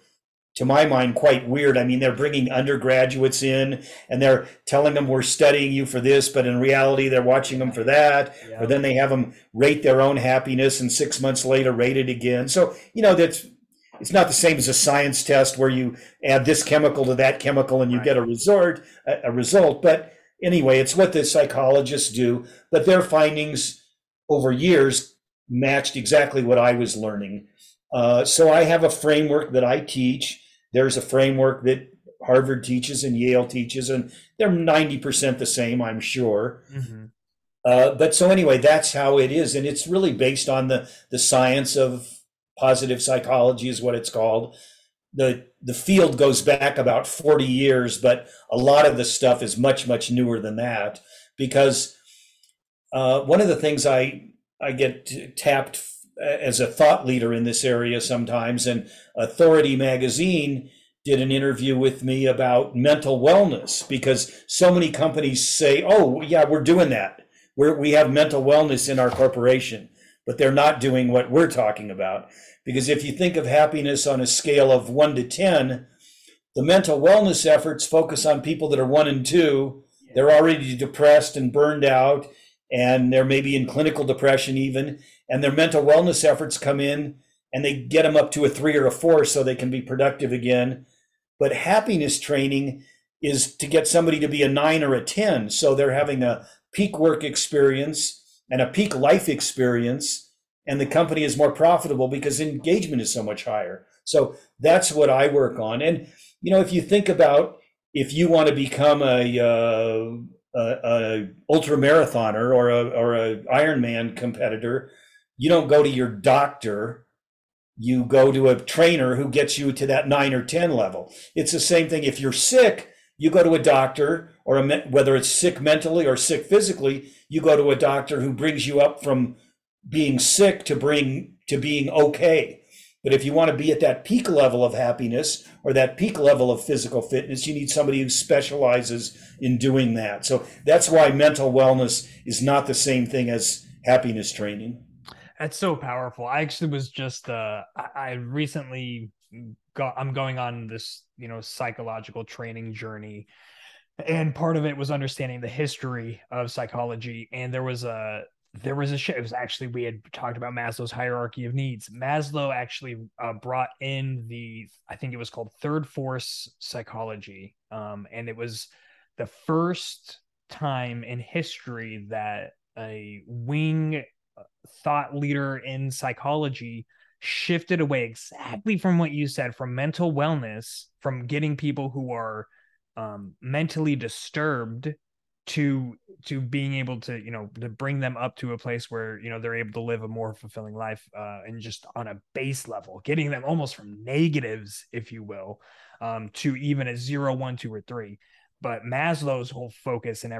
to my mind, quite weird. I mean, they're bringing undergraduates in and they're telling them we're studying you for this, but in reality, they're watching them for that. Yeah. Or then they have them rate their own happiness and 6 months later rate it again. So, you know, it's not the same as a science test where you add this chemical to that chemical and you get a result. But anyway, it's what the psychologists do. But their findings over years matched exactly what I was learning. So I have a framework that I teach. There's a framework that Harvard teaches and Yale teaches, and they're 90% the same, I'm sure. Mm-hmm. But so anyway, that's how it is. And it's really based on the science of positive psychology is what it's called. The field goes back about 40 years, but a lot of the stuff is much, much newer than that, because one of the things I get tapped for as a thought leader in this area sometimes, and Authority Magazine did an interview with me about mental wellness, because so many companies say, oh yeah, we're doing that, we have mental wellness in our corporation, but they're not doing what we're talking about. Because if you think of happiness on a scale of 1 to 10, the mental wellness efforts focus on people that are 1 and 2. They're already depressed and burned out, and they're maybe in clinical depression even, and their mental wellness efforts come in and they get them up to a 3 or a 4 so they can be productive again. But happiness training is to get somebody to be a 9 or a 10. So they're having a peak work experience and a peak life experience, and the company is more profitable because engagement is so much higher. So that's what I work on. And, you know, if you think about, if you want to become a ultra marathoner or a Ironman competitor, you don't go to your doctor, you go to a trainer who gets you to that 9 or 10 level. It's the same thing. If you're sick, you go to a doctor, or whether it's sick mentally or sick physically, you go to a doctor who brings you up from being sick to being okay. But if you want to be at that peak level of happiness or that peak level of physical fitness, you need somebody who specializes in doing that. So that's why mental wellness is not the same thing as happiness training. That's so powerful. I actually was just, I recently I'm going on this, you know, psychological training journey. And part of it was understanding the history of psychology. And there was a show. It was actually, we had talked about Maslow's hierarchy of needs. Maslow actually brought in I think it was called third force psychology. And it was the first time in history that a wing thought leader in psychology shifted away exactly from what you said, from mental wellness, from getting people who are mentally disturbed to being able to, you know, to bring them up to a place where, you know, they're able to live a more fulfilling life, and just on a base level, getting them almost from negatives, if you will, to even a 0, 1, 2, or 3. But Maslow's whole focus and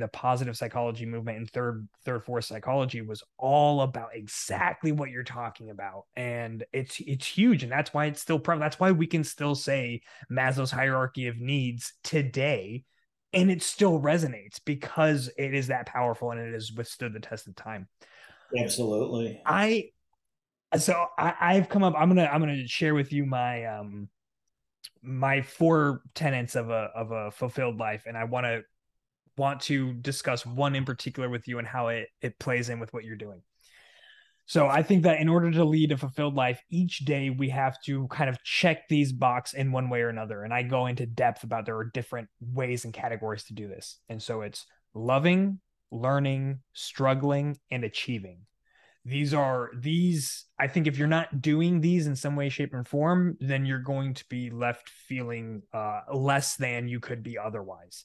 the positive psychology movement and third force psychology was all about exactly what you're talking about, and it's huge, and that's why it's still that's why we can still say Maslow's hierarchy of needs today. And it still resonates because it is that powerful and it has withstood the test of time. Absolutely. I've come up. I'm gonna share with you my my 4 tenets of a fulfilled life, and I want to discuss one in particular with you and how it plays in with what you're doing. So I think that in order to lead a fulfilled life, each day we have to kind of check these boxes in one way or another. And I go into depth about there are different ways and categories to do this. And so it's loving, learning, struggling, and achieving. These, I think if you're not doing these in some way, shape, and form, then you're going to be left feeling less than you could be otherwise.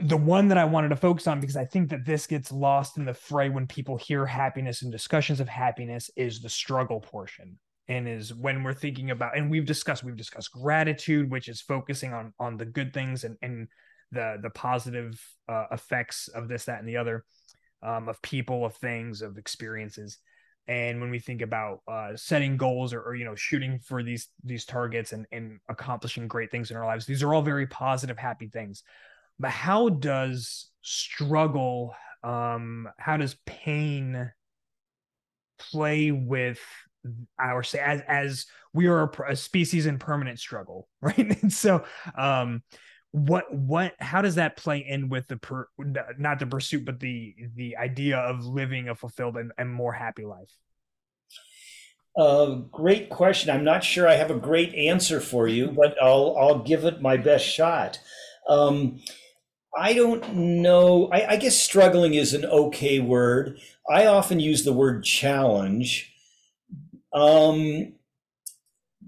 The one that I wanted to focus on, because I think that this gets lost in the fray when people hear happiness and discussions of happiness, is the struggle portion. and is when we're thinking about, and we've discussed gratitude, which is focusing on the good things and the positive effects of this, that, and the other, of people, of things, of experiences. And when we think about setting goals or you know, shooting for these targets and accomplishing great things in our lives, these are all very positive, happy things. But how does struggle, how does pain play with our, as we are a species in permanent struggle, right? And so how does that play in with not the pursuit, but the idea of living a fulfilled and more happy life? Great question. I'm not sure I have a great answer for you, but I'll give it my best shot. I don't know. I guess struggling is an okay word. I often use the word challenge,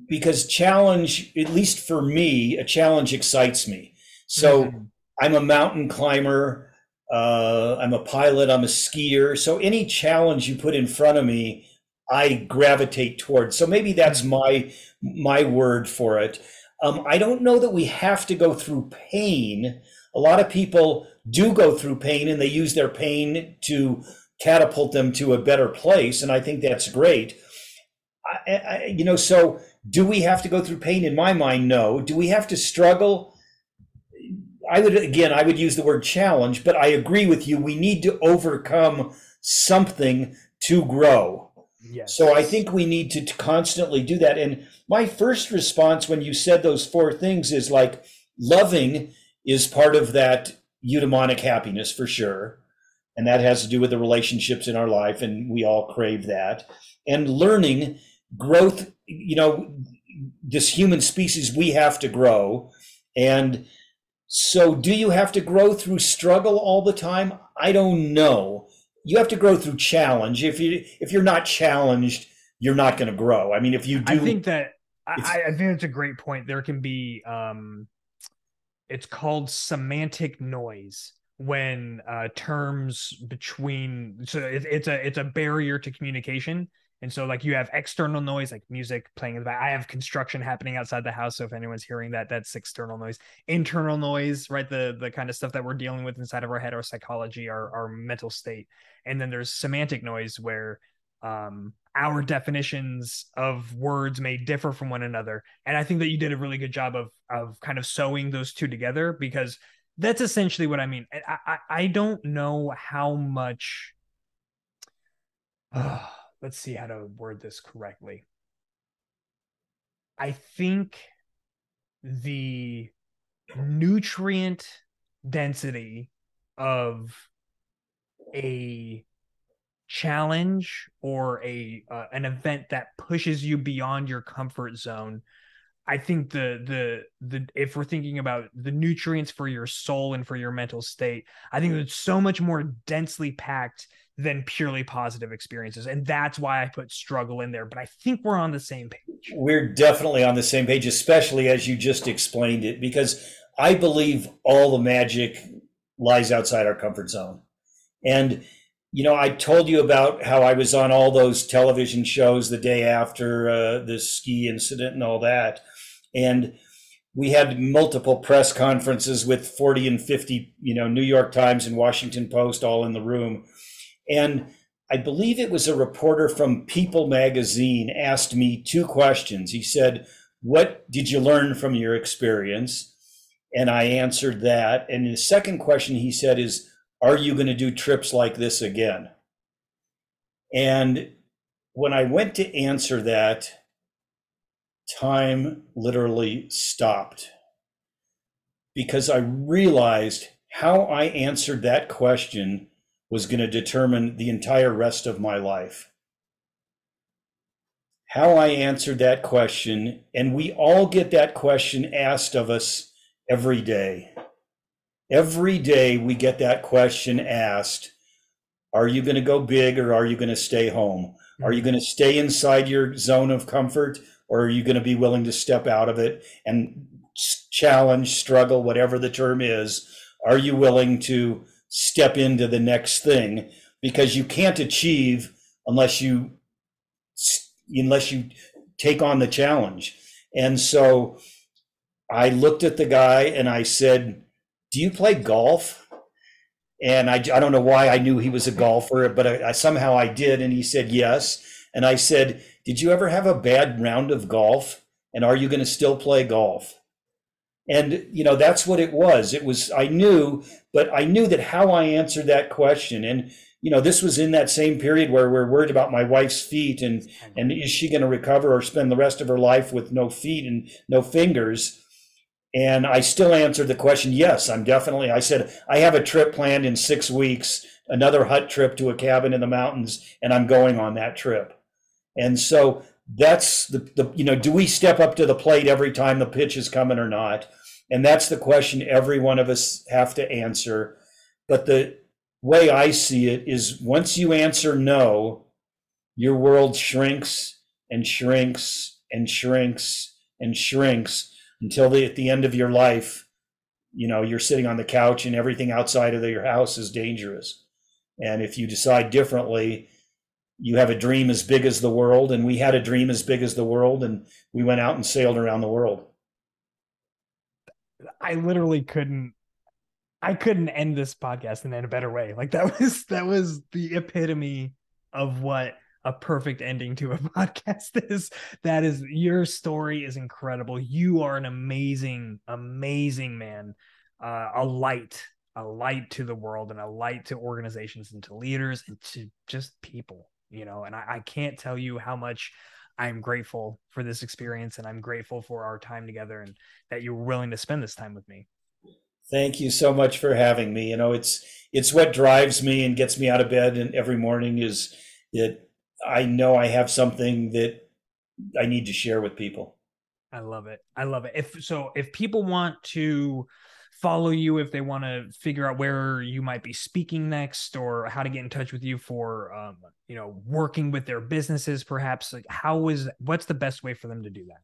because challenge, at least for me, a challenge excites me. So mm-hmm. I'm a mountain climber, I'm a pilot, I'm a skier. So any challenge you put in front of me, I gravitate towards. So maybe that's my word for it. I don't know that we have to go through pain. A lot of people do go through pain, and they use their pain to catapult them to a better place. And I think that's great. So do we have to go through pain? In my mind, no. Do we have to struggle? I would use the word challenge, but I agree with you. We need to overcome something to grow. Yes. So I think we need to constantly do that. And my first response when you said those four things is like, loving is part of that eudaimonic happiness for sure. And that has to do with the relationships in our life, and we all crave that. And learning, growth, you know, this human species, we have to grow. And so do you have to grow through struggle all the time? I don't know. You have to grow through challenge. If you're not challenged, you're not going to grow. I mean, if you do, I think that's a great point. There can be, it's called semantic noise when terms between, so it's a barrier to communication. And so like you have external noise, like music playing in the back. I have construction happening outside the house. So if anyone's hearing that, that's external noise. Internal noise, right? The kind of stuff that we're dealing with inside of our head, our psychology, our mental state. And then there's semantic noise where our definitions of words may differ from one another. And I think that you did a really good job of kind of sewing those two together, because that's essentially what I mean. I don't know how much... let's see how to word this correctly. I think the nutrient density of a challenge or an event that pushes you beyond your comfort zone, I think the if we're thinking about the nutrients for your soul and for your mental state, I think it's so much more densely packed than purely positive experiences. And that's why I put struggle in there. But I think we're on the same page. We're definitely on the same page, especially as you just explained it, because I believe all the magic lies outside our comfort zone. And, you know, I told you about how I was on all those television shows the day after the ski incident and all that. And we had multiple press conferences with 40 and 50, you know, New York Times and Washington Post all in the room. And I believe it was a reporter from People magazine asked me two questions. He said, what did you learn from your experience? And I answered that. And the second question he said is, are you going to do trips like this again? And when I went to answer that, time literally stopped, because I realized how I answered that question was going to determine the entire rest of my life. How I answered that question, and we all get that question asked of us every day. Every day we get that question asked, are you going to go big or are you going to stay home? Are you going to stay inside your zone of comfort, or are you going to be willing to step out of it and challenge, struggle, whatever the term is? Are you willing to step into the next thing? Because you can't achieve unless you take on the challenge. And so I looked at the guy and I said, do you play golf? And I don't know why I knew he was a golfer, but I somehow I did. And he said, yes. And I said, did you ever have a bad round of golf? And are you going to still play golf? And, you know, that's what it was. It was, I knew, but I knew that how I answered that question. And, you know, this was in that same period where we're worried about my wife's feet and is she going to recover or spend the rest of her life with no feet and no fingers? And I still answered the question, yes, I'm definitely, I said, I have a trip planned in 6 weeks, another hut trip to a cabin in the mountains, and I'm going on that trip. And so that's the you know, do we step up to the plate every time the pitch is coming or not? And that's the question every one of us have to answer. But the way I see it is once you answer no, your world shrinks and shrinks and shrinks and shrinks until at the end of your life, you know, you're sitting on the couch and everything outside of your house is dangerous. And if you decide differently, you have a dream as big as the world, and we had a dream as big as the world, and we went out and sailed around the world. I literally couldn't end this podcast in a better way. Like that was the epitome of what a perfect ending to a podcast is. That is, your story is incredible. You are an amazing, amazing man, a light to the world and a light to organizations and to leaders and to just people. You know, and I can't tell you how much I'm grateful for this experience, and I'm grateful for our time together, and that you're willing to spend this time with me. Thank you so much for having me. You know, it's what drives me and gets me out of bed and every morning is that I know I have something that I need to share with people. I love it. I love it. If people want to follow you, if they want to figure out where you might be speaking next or how to get in touch with you for, you know, working with their businesses, perhaps, like what's the best way for them to do that?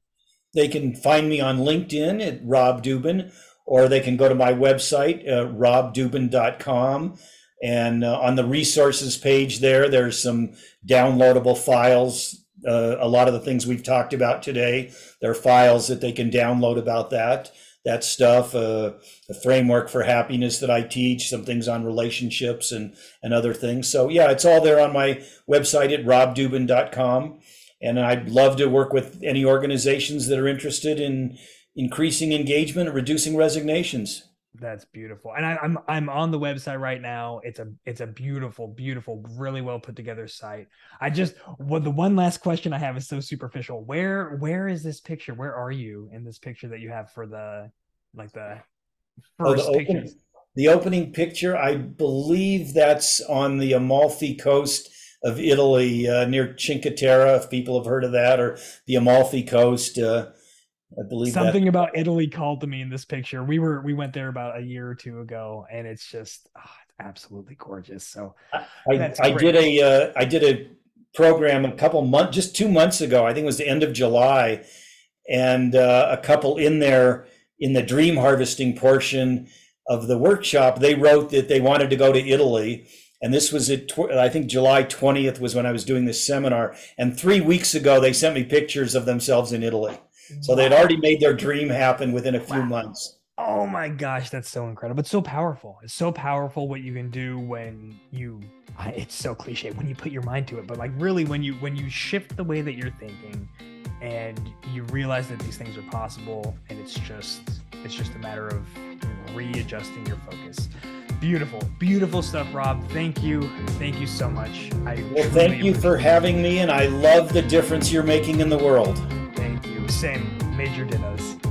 They can find me on LinkedIn at Rob Dubin, or they can go to my website, robdubin.com. And on the resources page there's some downloadable files. A lot of the things we've talked about today, there are files that they can download about that stuff, the framework for happiness that I teach, some things on relationships and other things. So yeah, it's all there on my website at robdubin.com. And I'd love to work with any organizations that are interested in increasing engagement and reducing resignations. That's beautiful. And I'm on the website right now. It's a beautiful, beautiful, really well put together site. The one last question I have is so superficial. Where is this picture? Where are you in this picture that you have for the first picture? The opening picture, I believe that's on the Amalfi Coast of Italy, near Cinque Terre, if people have heard of that, or the Amalfi Coast. I believe something about Italy called to me in this picture. We went there about a year or two ago, and it's just absolutely gorgeous. So I did a program just 2 months ago. I think it was the end of July, and a couple in there in the dream harvesting portion of the workshop, they wrote that they wanted to go to Italy. And this was I think July 20th was when I was doing this seminar. And 3 weeks ago, they sent me pictures of themselves in Italy. So they'd already made their dream happen within a few months. Oh my gosh, that's so incredible. It's so powerful. It's so powerful what you can do when it's so cliche, when you put your mind to it, but like really when you shift the way that you're thinking and you realize that these things are possible, and it's just a matter of readjusting your focus. Beautiful, beautiful stuff, Rob. Thank you. Thank you so much. Thank you for having me, and I love the difference you're making in the world. Thank you. Same. Major dinos.